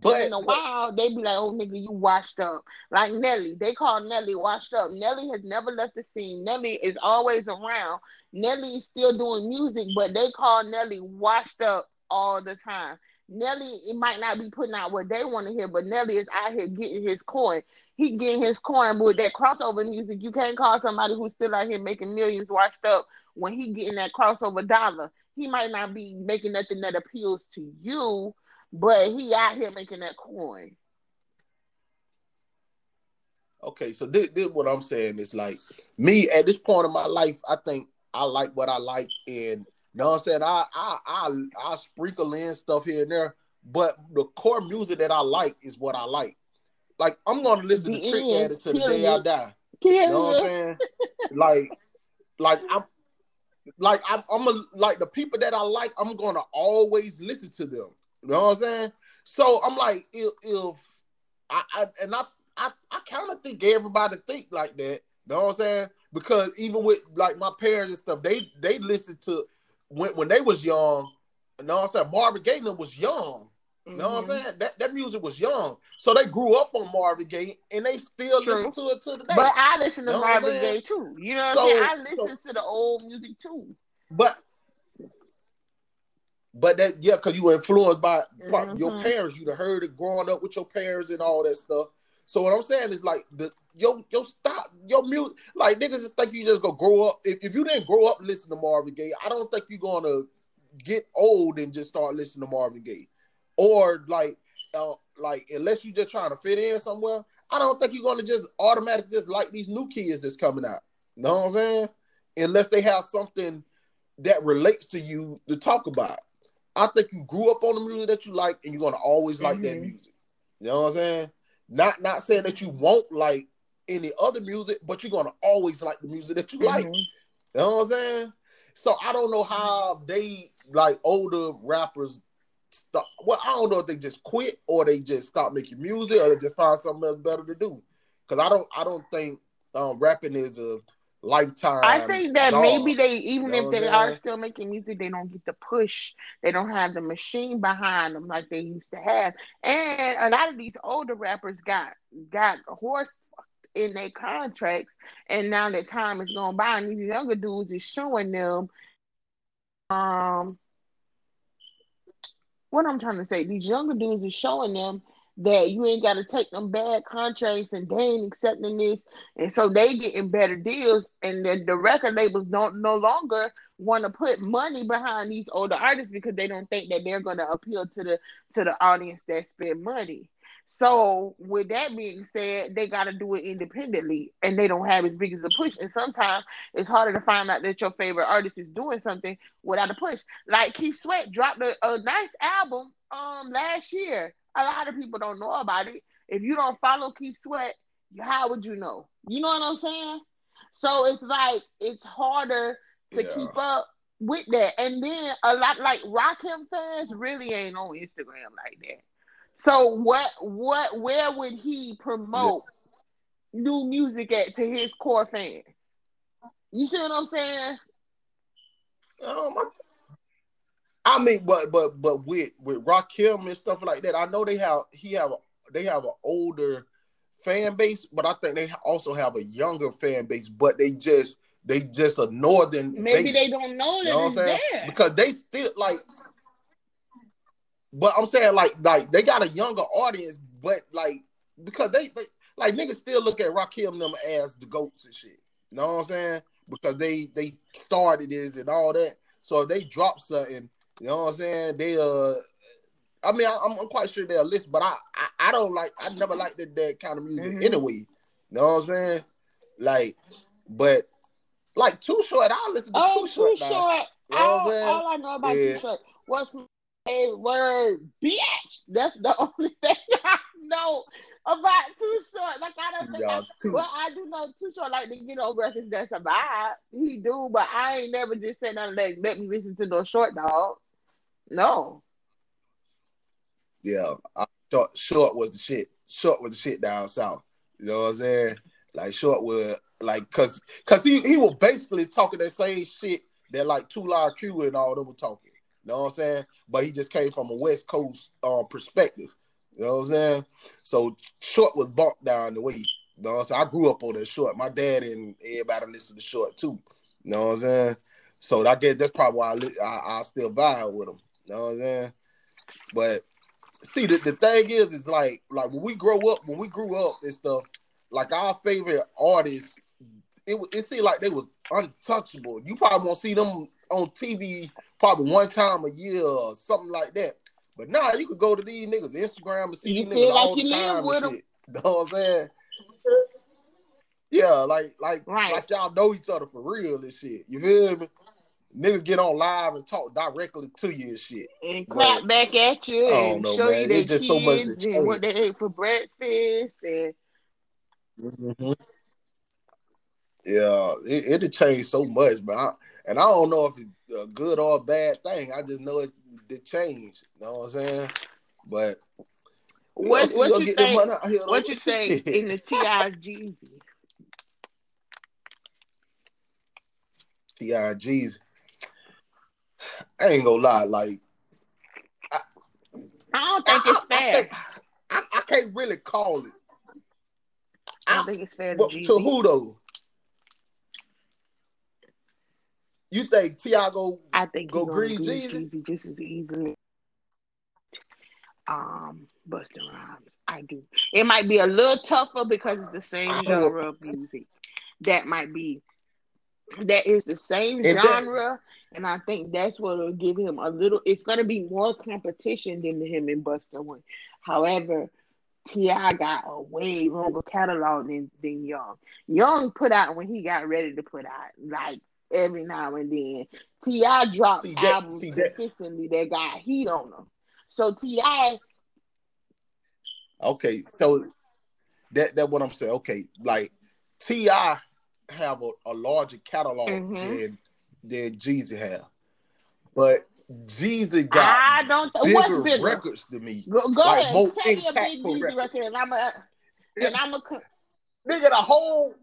but in a while they be like, "Oh nigga, you washed up." Like Nelly, they call Nelly washed up. Nelly has never left the scene. Nelly is always around. Nelly is still doing music, but they call Nelly washed up all the time. Nelly, it might not be putting out what they want to hear, but Nelly is out here getting his coin. He getting his coin, but with that crossover music, you can't call somebody who's still out here making millions washed up when he getting that crossover dollar. He might not be making nothing that appeals to you, but he out here making that coin. Okay, so this, this what I'm saying is like, me at this point in my life, I think I like what I like and you know what I'm saying? I, I I I sprinkle in stuff here and there, but the core music that I like is what I like. Like I'm gonna listen the to Trick Daddy to the day I die. Period. You know what I'm saying? Like, like I'm, like I'm, I'm a, like the people that I like, I'm gonna always listen to them. You know what I'm saying? So I'm like, if, if I, I and I I I kind of don't think everybody think like that. You know what I'm saying? Because even with like my parents and stuff, they they listened to when when they was young. You know what I'm saying? Marvin Gaye was young. You know mm-hmm. what I'm saying? That that music was young. So they grew up on Marvin Gaye and they still True. listen to it to the day. But I listen to you know Marvin Gaye too. You know what so, I'm saying? I listen so, to the old music too. But but that yeah, because you were influenced by mm-hmm. your parents. You'd have heard it growing up with your parents and all that stuff. So what I'm saying is like the your your stop your music, like niggas just think you just gonna grow up. If if you didn't grow up listening to Marvin Gaye, I don't think you're gonna get old and just start listening to Marvin Gaye. Or like, uh, like unless you're just trying to fit in somewhere, I don't think you're gonna just automatically just like these new kids that's coming out. You know what I'm saying? Unless they have something that relates to you to talk about. I think you grew up on the music that you like, and you're gonna always mm-hmm. like that music. You know what I'm saying? Not not saying that you won't like any other music, but you're gonna always like the music that you mm-hmm. like. You know what I'm saying? So I don't know how they like older rappers. Stop. Well, I don't know if they just quit or they just stop making music or they just find something else better to do. Because I don't, I don't think um, rapping is a lifetime. I think that dog. maybe they, even you know if they are still making music, they don't get the push. They don't have the machine behind them like they used to have. And a lot of these older rappers got got horse in their contracts. And now that time is going by, and these younger dudes is showing them. Um. What I'm trying to say, these younger dudes are showing them that you ain't got to take them bad contracts and they ain't accepting this. And so they getting better deals, and the, the record labels don't no longer want to put money behind these older artists because they don't think that they're going to appeal to the to the audience that spend money. So with that being said, they got to do it independently, and they don't have as big as a push. And sometimes it's harder to find out that your favorite artist is doing something without a push. Like Keith Sweat dropped a, a nice album um last year. A lot of people don't know about it. If you don't follow Keith Sweat, how would you know? You know what I'm saying? So it's like it's harder to yeah. keep up with that. And then a lot like Rakim fans really ain't on Instagram like that. So what, what, where would he promote yeah. new music at to his core fans? You see what I'm saying? Um, I mean, but but but with with Rakim and stuff like that, I know they have he have a, they have an older fan base, but I think they also have a younger fan base. But they just they just a northern. Maybe base. They don't know that you know it's there because they still like. But I'm saying like like they got a younger audience, but like because they, they like niggas still look at Rakim them as the goats and shit. You know what I'm saying? Because they they started this and all that. So if they drop something, you know what I'm saying? They uh, I mean I, I'm, I'm quite sure they'll listen, but I, I I don't like I never liked that, that kind of music mm-hmm. anyway. You know what I'm saying? Like, but like Too Short, I listen to oh, Too Short. Too Short. Now. You know all, what I'm saying? All I know about yeah. Too Short was. A word, bitch. That's the only thing I know about Too Short. Like I don't think. Yeah, I, well, I do know Too Short like to get on records that's a vibe. He do, but I ain't never just said nothing like let me listen to no Short dog. No. Yeah, I thought Short was the shit. Short was the shit down south. You know what I'm saying? Like Short was like cause cause he he was basically talking that same shit that like Two Live Crew and all them were talking. You know what I'm saying? But he just came from a West Coast uh, perspective. You know what I'm saying? So Short was bumped down the way. You know what I'm saying? I grew up on that Short. My dad and everybody listened to Short too. You know what I'm saying? So I guess that's probably why I, li- I, I still vibe with him. You know what I'm saying? But see, the, the thing is, is like like when we grow up, when we grew up and stuff, like our favorite artists, it it seemed like they was untouchable. You probably won't see them on T V probably one time a year or something like that. But now nah, you could go to these niggas Instagram and see you these niggas like all the time with and shit. You know what I'm saying? Yeah, like like right. like y'all know each other for real and shit. You feel me? Niggas get on live and talk directly to you and shit. And clap but, back at you and know, show man. You their kids so much and what they ate for breakfast and mm-hmm. Yeah, it it changed so much, but I, and I don't know if it's a good or a bad thing. I just know it, it changed. You know what I'm saying? But What, what, you, think, what you think in the T I Jezzy? T I Jezzy. I ain't gonna lie, like I, I don't think I, it's fair. I, think, I, I can't really call it. I don't I, think it's fair to, to who though? You think T I go? I think go grease Jezzy just as easily. Um, Busta Rhymes, I do. It might be a little tougher because it's the same uh, genre of music. That might be. That is the same and genre, that, and I think that's what will give him a little. It's going to be more competition than him and Busta one. However, T I got a way longer catalog than, than Young. Young put out when he got ready to put out, like every now and then. T I dropped see that, albums see that. consistently that got heat on them. So T I Okay, so that that's what I'm saying. Okay, like T I have a, a larger catalog mm-hmm. than than Jezzy have, but Jezzy got I don't th- bigger, what's bigger records to me. Go, go like ahead, more tell me a big Jezzy record, and I'm a and I'm a nigga the whole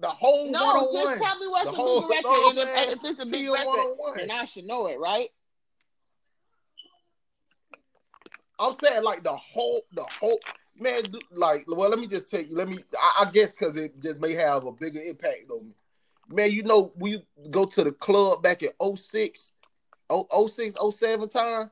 the whole no, just tell me what's the a whole, big record, oh, and man, if, if it's a big record, then I should know it, right? I'm saying like the whole the whole. Man, like, well, let me just tell you. Let me, I, I guess, because it just may have a bigger impact on me. Man, you know, we go to the club back in oh six, oh seven time,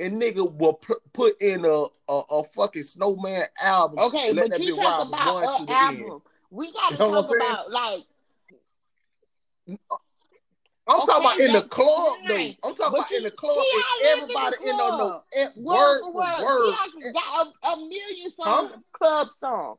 and nigga will p- put in a, a a fucking Snowman album. Okay, but that you talk about an album. We gotta you know talk about like. I'm okay, talking about in the club, right. Though. I'm talking but about you, in the club. Everybody in the club. In the no, word for word. word. T I got a, a million songs, huh? Club songs.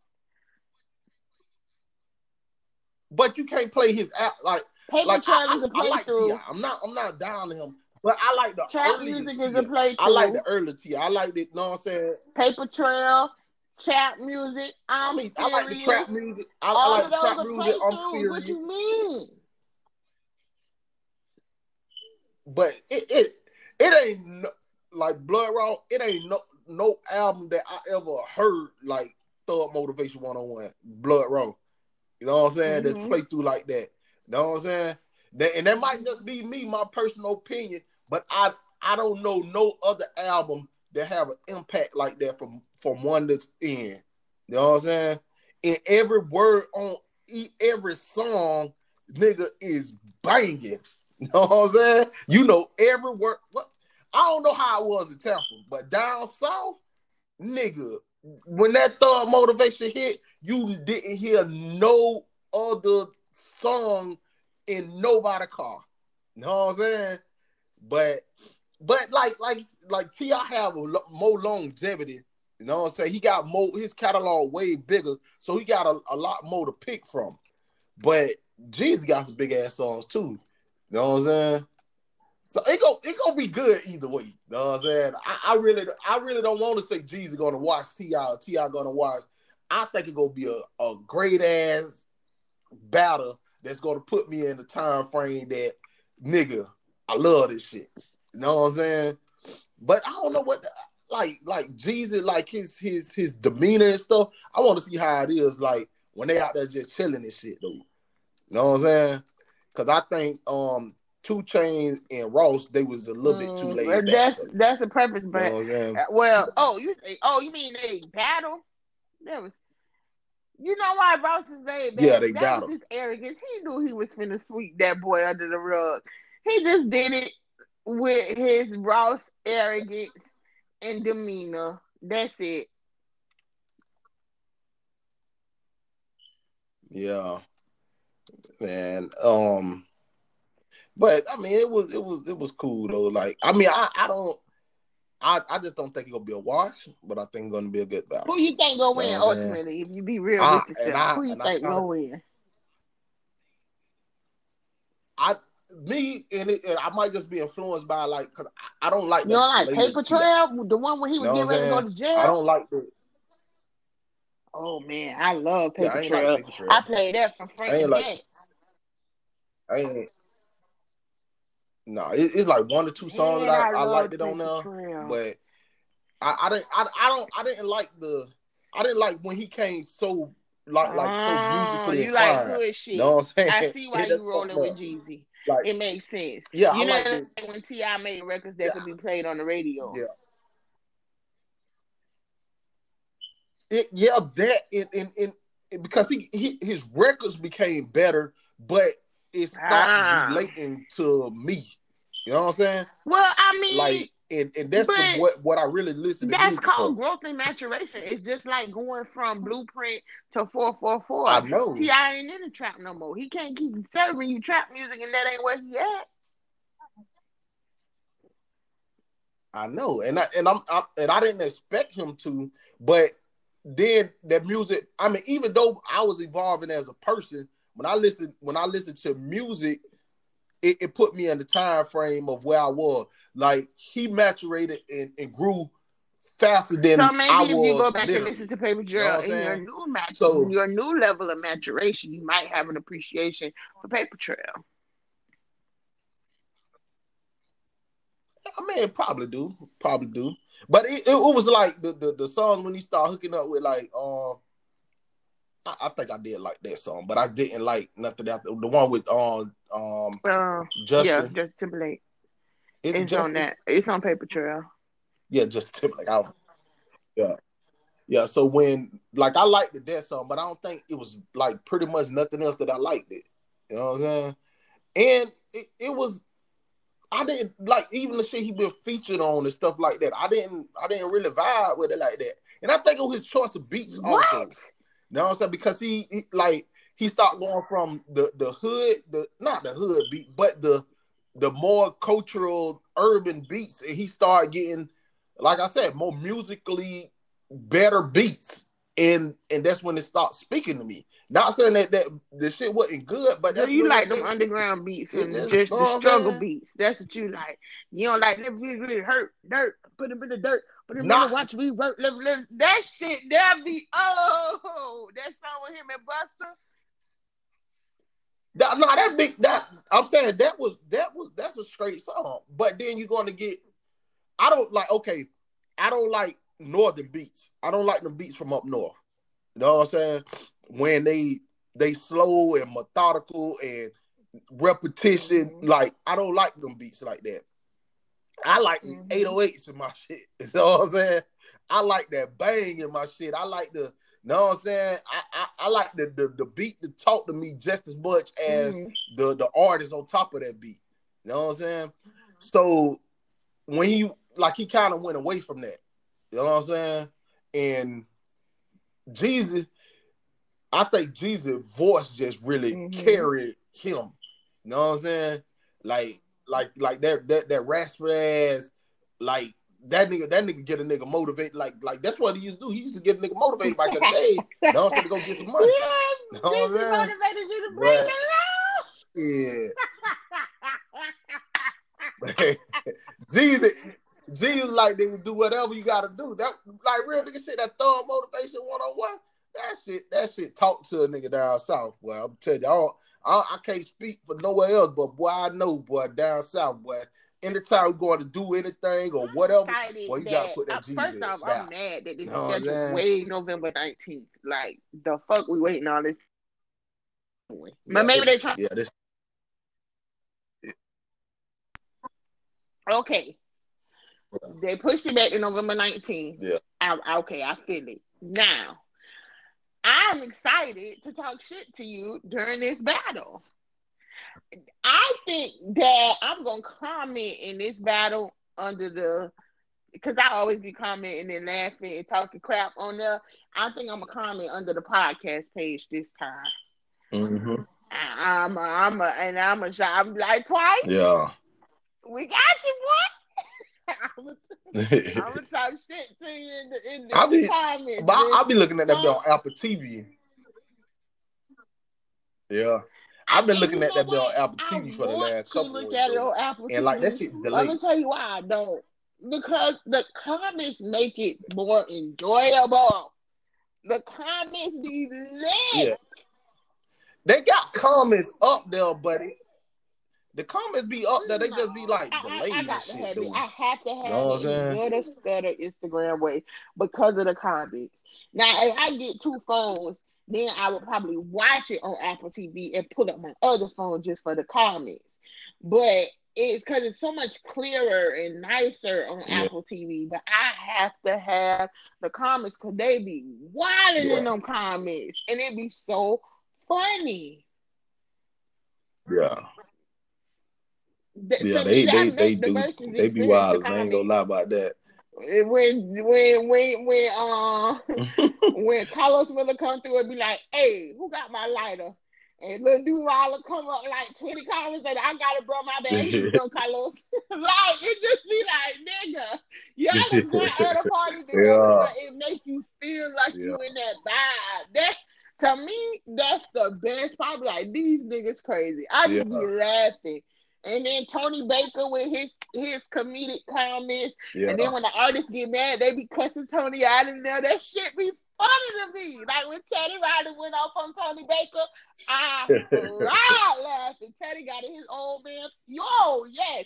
But you can't play his app like. Paper like, Trail I, is a play I like through. T I. I'm not. I'm not down to him, but I like the Trail early music is a play through. I like the early T I. I like it. Know what I'm saying? Paper Trail, trap music. I'm I mean, serious. I like the trap music. I, All I like of those trap music. I'm serious. What you mean? But it, it it ain't no, like Blood Raw. It ain't no no album that I ever heard like Thug Motivation one oh one, Blood Raw. You know what I'm saying? Mm-hmm. That play through like that. You know what I'm saying? That, and that might just be me, my personal opinion. But I I don't know no other album that have an impact like that from from one to ten. You know what I'm saying? And every word on every song, nigga, is banging. You know what I'm saying? You know every word. What? I don't know how it was in Tampa, but down south, nigga, when that Thug Motivation hit, you didn't hear no other song in nobody's car. You know what I'm saying? But, but like, like, like T I have a lo- more longevity. You know what I'm saying? He got more. His catalog way bigger, so he got a, a lot more to pick from. But Jezzy got some big ass songs too. You know what I'm saying? So it go it gonna be good either way. You know what I'm saying? I, I really I really don't want to say Jezzy gonna watch T I or T I gonna watch. I think it gonna be a, a great ass battle that's gonna put me in the time frame that nigga, I love this shit. You know what I'm saying? But I don't know what the, like like Jezzy, like his his his demeanor and stuff. I wanna see how it is like when they out there just chilling and shit though. You know what I'm saying? Cause I think um Two Chainz and Ross, they was a little mm, bit too late. That's back, so. That's the purpose, but you know uh, well, oh you oh you mean they battle? That was, you know why Ross is laid back? Yeah, they that battle. Was his arrogance. He knew he was finna sweep that boy under the rug. He just did it with his Ross arrogance and demeanor. That's it. Yeah. Man, um, but I mean, it was it was it was cool though. Like, I mean, I, I don't, I, I just don't think it's gonna be a wash, but I think it's gonna be a good battle. Who you think gonna win ultimately? If you be real I, with yourself, I, who you think gonna win? I, me, and, it, and I might just be influenced by like, cause I, I don't like. You don't like Paper Trail, the one where he was getting ready to go to jail. I don't like the. Oh man, I love Paper Trail. Like Paper Trail. I played that for Frank and Matt. I ain't no, nah, it, it's like one or two songs yeah, that I, I liked it on there, but I, I didn't I, I don't I didn't like the I didn't like when he came so like like oh, so musically you inclined. Like good shit. Know what I'm saying? I see why you rolling with Jezzy. Like, it makes sense. Yeah, you I know like that. That when T I made records that yeah. could be played on the radio. Yeah. It, yeah, that and and, and because he, he his records became better, but it stopped ah. relating to me. You know what I'm saying? Well, I mean, like, and, and that's the, what what I really listen to. That's called for. Growth and maturation. It's just like going from Blueprint to four four four. I know. See, I ain't in the trap no more. He can't keep serving you trap music, and that ain't where he at. I know, and I and I'm I, and I didn't expect him to, but. Then that music, I mean, even though I was evolving as a person, when I listened, when I listened to music, it, it put me in the time frame of where I was. Like he maturated and, and grew faster than I was. So maybe I if you go back literally. And listen to Paper Trail, you know in your new mat- so, your new level of maturation, you might have an appreciation for Paper Trail. I mean, probably do, probably do, but it, it, it was like the, the the song when he started hooking up with like, um, I, I think I did like that song, but I didn't like nothing after the one with um um uh, Justin. Yeah, Justin Timberlake. Is it's it Justin? On that. It's on Paper Trail. Yeah, Justin Timberlake. I was, yeah, yeah. So when like I liked the that song, but I don't think it was like pretty much nothing else that I liked it. You know what I'm saying? And it, it was. I didn't like even the shit he been featured on and stuff like that. I didn't, I didn't really vibe with it like that. And I think it was his choice of beats what? Also. You know what I'm saying? Because he, he like he started going from the, the hood, the not the hood beat, but the the more cultural urban beats, and he started getting, like I said, more musically better beats. And and that's when it stopped speaking to me. Not saying that, that the shit wasn't good, but that's so you like them underground beats and just the struggle man. Beats. That's what you like. You don't like let me really hurt dirt, put a bit of dirt, put a bit of watch me work. Let, let, that shit that be oh that song with him and Busta. No, no, that beat that I'm saying that was that was that's a straight song. But then you're gonna get I don't like okay, I don't like northern beats. I don't like them beats from up north. You know what I'm saying? When they they slow and methodical and repetition, mm-hmm. like I don't like them beats like that. I like mm-hmm. eight oh eights in my shit. You know what I'm saying? I like that bang in my shit. I like the, you know what I'm saying? I I, I like the, the the beat to talk to me just as much as mm-hmm. the the artist on top of that beat. You know what I'm saying? So when he like he kind of went away from that. You know what I'm saying? And Jezzy, I think Jezzy's voice just really mm-hmm. carried him. You know what I'm saying? Like, like, like that that that raspy ass, like that nigga, that nigga get a nigga motivated. Like, like that's what he used to do. He used to get a nigga motivated back in the day. You know what I'm saying? To go get some money. Yeah, you know what I'm saying? Motivated you to break it out. Yeah. Jezzy. G was like, they would do whatever you gotta do. That like real nigga shit, that Thug Motivation one oh one. That shit, that shit talk to a nigga down south, boy. I'm telling you, I, don't, I, I can't speak for nowhere else, but boy, I know, boy, down south, boy. Anytime we're going to do anything or I'm whatever, well, you gotta put that G in. First off, I'm out. Mad that this you know is way November nineteenth. Like, the fuck we waiting on this? But yeah, maybe they try. Yeah, this. Yeah. Okay. They pushed it back to November nineteenth. Yeah. I, okay, I feel it. Now, I'm excited to talk shit to you during this battle. I think that I'm going to comment in this battle under the, because I always be commenting and laughing and talking crap on there. I think I'm going to comment under the podcast page this time. Mm-hmm. I, I'm a, I'm a, and I'm a shot. I'm like twice. Yeah. We got you, boy. I'm gonna talk shit to you in the, in the I'll be, comments. But I'll be looking at that bill on Apple T V. Yeah, I've been looking at that bill on Apple T V for the last couple of years. And like that shit delayed. I'm gonna tell you why I don't. Because the comments make it more enjoyable. The comments be lit. Yeah. They got comments up there, buddy. The comments be up there. They just be like delayed I, I, I and shit. Have I have to have a little stutter Instagram way because of the comments. Now, if I get two phones, then I would probably watch it on Apple T V and pull up my other phone just for the comments. But it's because it's so much clearer and nicer on yeah. Apple T V. But I have to have the comments because they be wilder yeah. than them comments. And it be so funny. Yeah. Yeah, so they they, they do the they be wild. I ain't gonna lie about that. When when when when um when Carlos Miller come through and be like, "Hey, who got my lighter?" and little Duval will come up like twenty comments that I gotta bring my bag. Go Carlos, like it just be like, nigga, y'all is not at a party together, yeah. but it makes you feel like yeah. you in that vibe. That's to me, that's the best. Probably like these niggas crazy. I just yeah. be laughing. And then Tony Baker with his his comedic comments. Yeah. And then when the artists get mad, they be cussing Tony out and now that shit be funny to me. Like when Teddy Ryder went off on Tony Baker, I cried laughing. Teddy got in his old man. Yo, yes.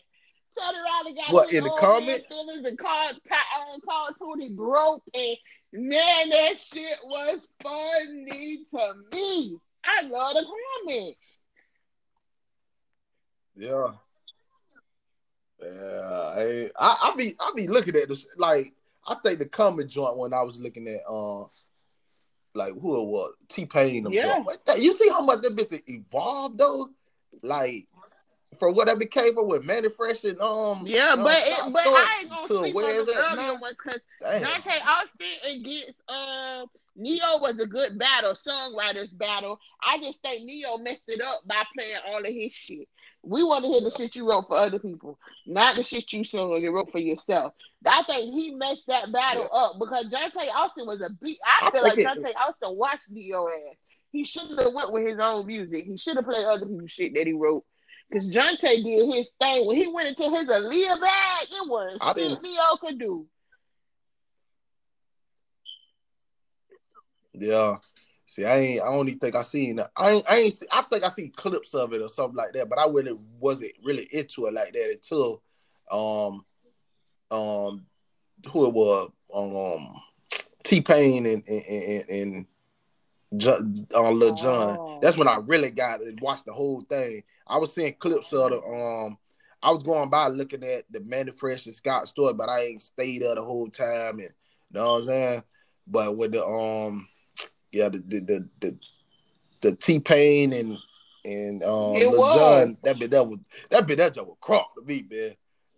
Teddy Ryder got what, his in old the man feelings and called, uh, called Tony broke. And man, that shit was funny to me. I love the comments. Yeah, yeah. Hey, I, I be I be looking at this like I think the comment joint when I was looking at um uh, like who it was T Pain them yeah. joint. Like that, you see how much that bitch evolved though, like from what I became from with Manny Fresh and um yeah, um, but it, but I ain't gonna sleep on the earlier ones because Dante Austin against um. Neo was a good battle, songwriters battle. I just think Neo messed it up by playing all of his shit. We want to hear the shit you wrote for other people, not the shit you sung or you wrote for yourself. I think he messed that battle yeah. up because Dante Austin was a beat. I, I feel like Dante Austin watched Neo ass. He shouldn't have went with his own music. He should have played other people's shit that he wrote. Because Dante did his thing. When he went into his Aaliyah bag, it was shit Neo could do. Yeah, see, I ain't. I only think I seen. I ain't. I ain't. See, I think I seen clips of it or something like that. But I really wasn't really into it like that until, um, um, who it was, um, T Pain and and and, and John, uh, Lil Jon. Oh. That's when I really got and watched the whole thing. I was seeing clips of the um. I was going by looking at the Manny Fresh and Scott story, but I ain't stayed there the whole time. And you know what I'm saying. But with the um. Yeah, the the the the, the T Pain and and um Lil Jon, that bit that was that bit that job was crop to me, man.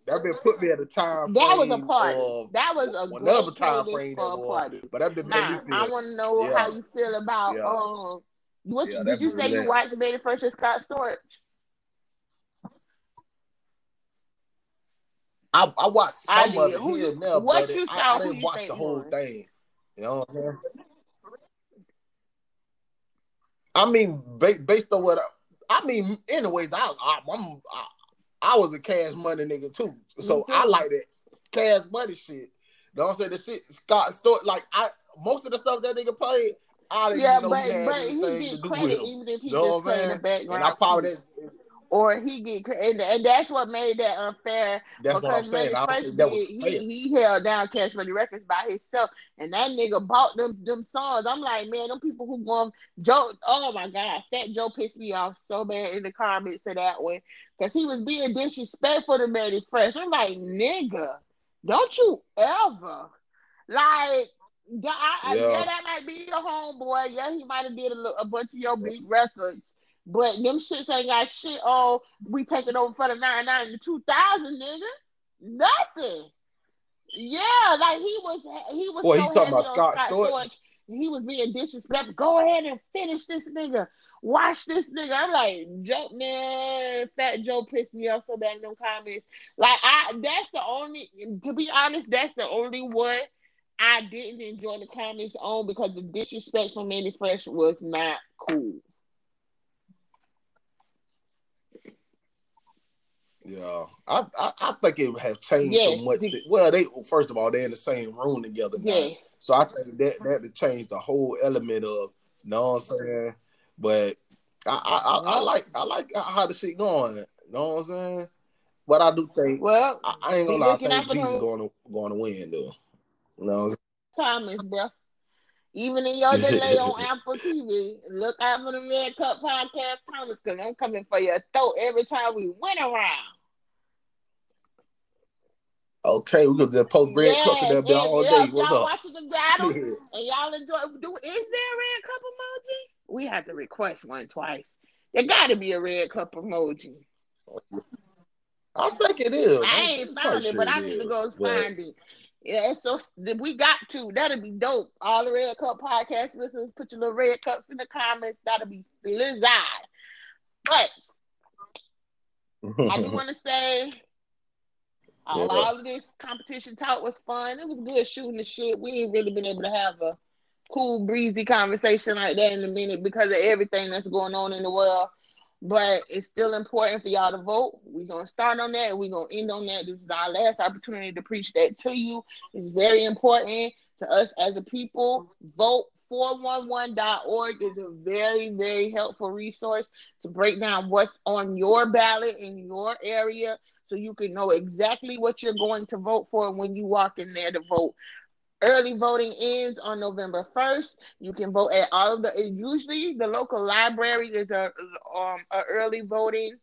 That bit put me at a time frame. That was a party. Of, that was a another time frame for a party. But that bit now, feel, I want to know yeah. how you feel about yeah. um. What yeah, did you say you watched Manny Fresh and Scott Storch? I I watched some I of it who here you, now, what you saw, I, I didn't watch the whole was. thing. You know what I'm saying? I mean, ba- based on what I, I mean, anyways, I I, I'm, I I was a Cash Money nigga too, so mm-hmm. I like that Cash Money shit. You know what I'm saying? The shit Scott Storch, like I most of the stuff that nigga played, I didn't yeah, know but, he had but anything he to do with him. Even if he you know just played the background, and I probably that, or he get and, and that's what made that unfair. That's what I'm saying. I did, he, he held down Cash Money Records by himself, and that nigga bought them them songs. I'm like, man, them people who going Joe. Oh my God, Fat Joe pissed me off so bad in the comments of that one because he was being disrespectful to Manny Fresh. I'm like, nigga, don't you ever like. Yeah, I, yeah. yeah that might be your homeboy. Yeah, he might have did a, a bunch of your big records. But them shits ain't got shit. Oh, we taking over for the ninety-nine and the two thousand, nigga. Nothing. Yeah, like he was, he was. Well, so he talking about Scott Storch. He was being disrespectful. Go ahead and finish this nigga. Watch this nigga. I'm like, Joe, man, Fat Joe pissed me off so bad in them comments. Like I, that's the only. To be honest, that's the only one I didn't enjoy the comments on because the disrespect from Manny Fresh was not cool. Yeah, I, I I think it would have changed yes. so much. Well, they first of all they're in the same room together now, yes. so I think that that would change the whole element of. You know what I'm saying? But I I, I, I like I like how the shit going. You know what I'm saying? But I do think, well, I, I ain't gonna lie, I think Jesus going to going to win though. You know what I'm saying? Comments, bro. Even in your delay on Apple T V, look out for the Red Cup Podcast comments, because I'm coming for your throat every time we went around. Okay, we could just post Red yes, Cups in that bell all yes, day. What's y'all up? Watching the battle and y'all enjoy. Do is there a Red Cup emoji? We had to request one twice. There got to be a Red Cup emoji. I think it is. I ain't found sure it, but I need is, to go but... find it. Yeah, so we got to. That'll be dope. All the Red Cup podcast listeners, put your little red cups in the comments. That'll be blizzard. But I do want to say, all, yeah. all of this competition talk was fun. It was good shooting the shit. We ain't really been able to have a cool, breezy conversation like that in a minute because of everything that's going on in the world. But it's still important for y'all to vote. We're going to start on that. We're going to end on that. This is our last opportunity to preach that to you. It's very important to us as a people. vote four eleven dot org is a very, very helpful resource to break down what's on your ballot in your area so you can know exactly what you're going to vote for when you walk in there to vote. Early voting ends on November first. You can vote at all of the, usually the local library is a, um, a early voting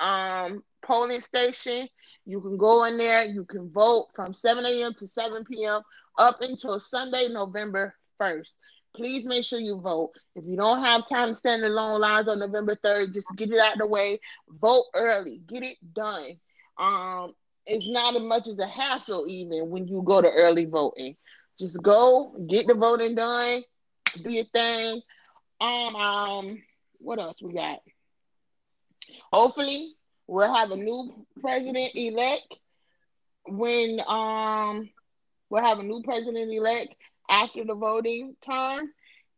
um, polling station. You can go in there. You can vote from seven a.m. to seven p.m. up until Sunday, November first. Please make sure you vote. If you don't have time to stand in long lines on November third, just get it out of the way. Vote early. Get it done. Um, it's not as much as a hassle even when you go to early voting. Just go, get the voting done, do your thing. Um, um, what else we got? Hopefully, we'll have a new president-elect when um we'll have a new president-elect after the voting term,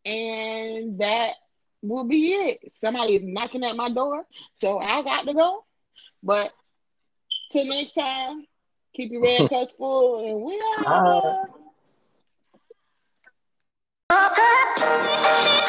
and that will be it. Somebody is knocking at my door, so I got to go. But till next time, keep your red cups full, and we are.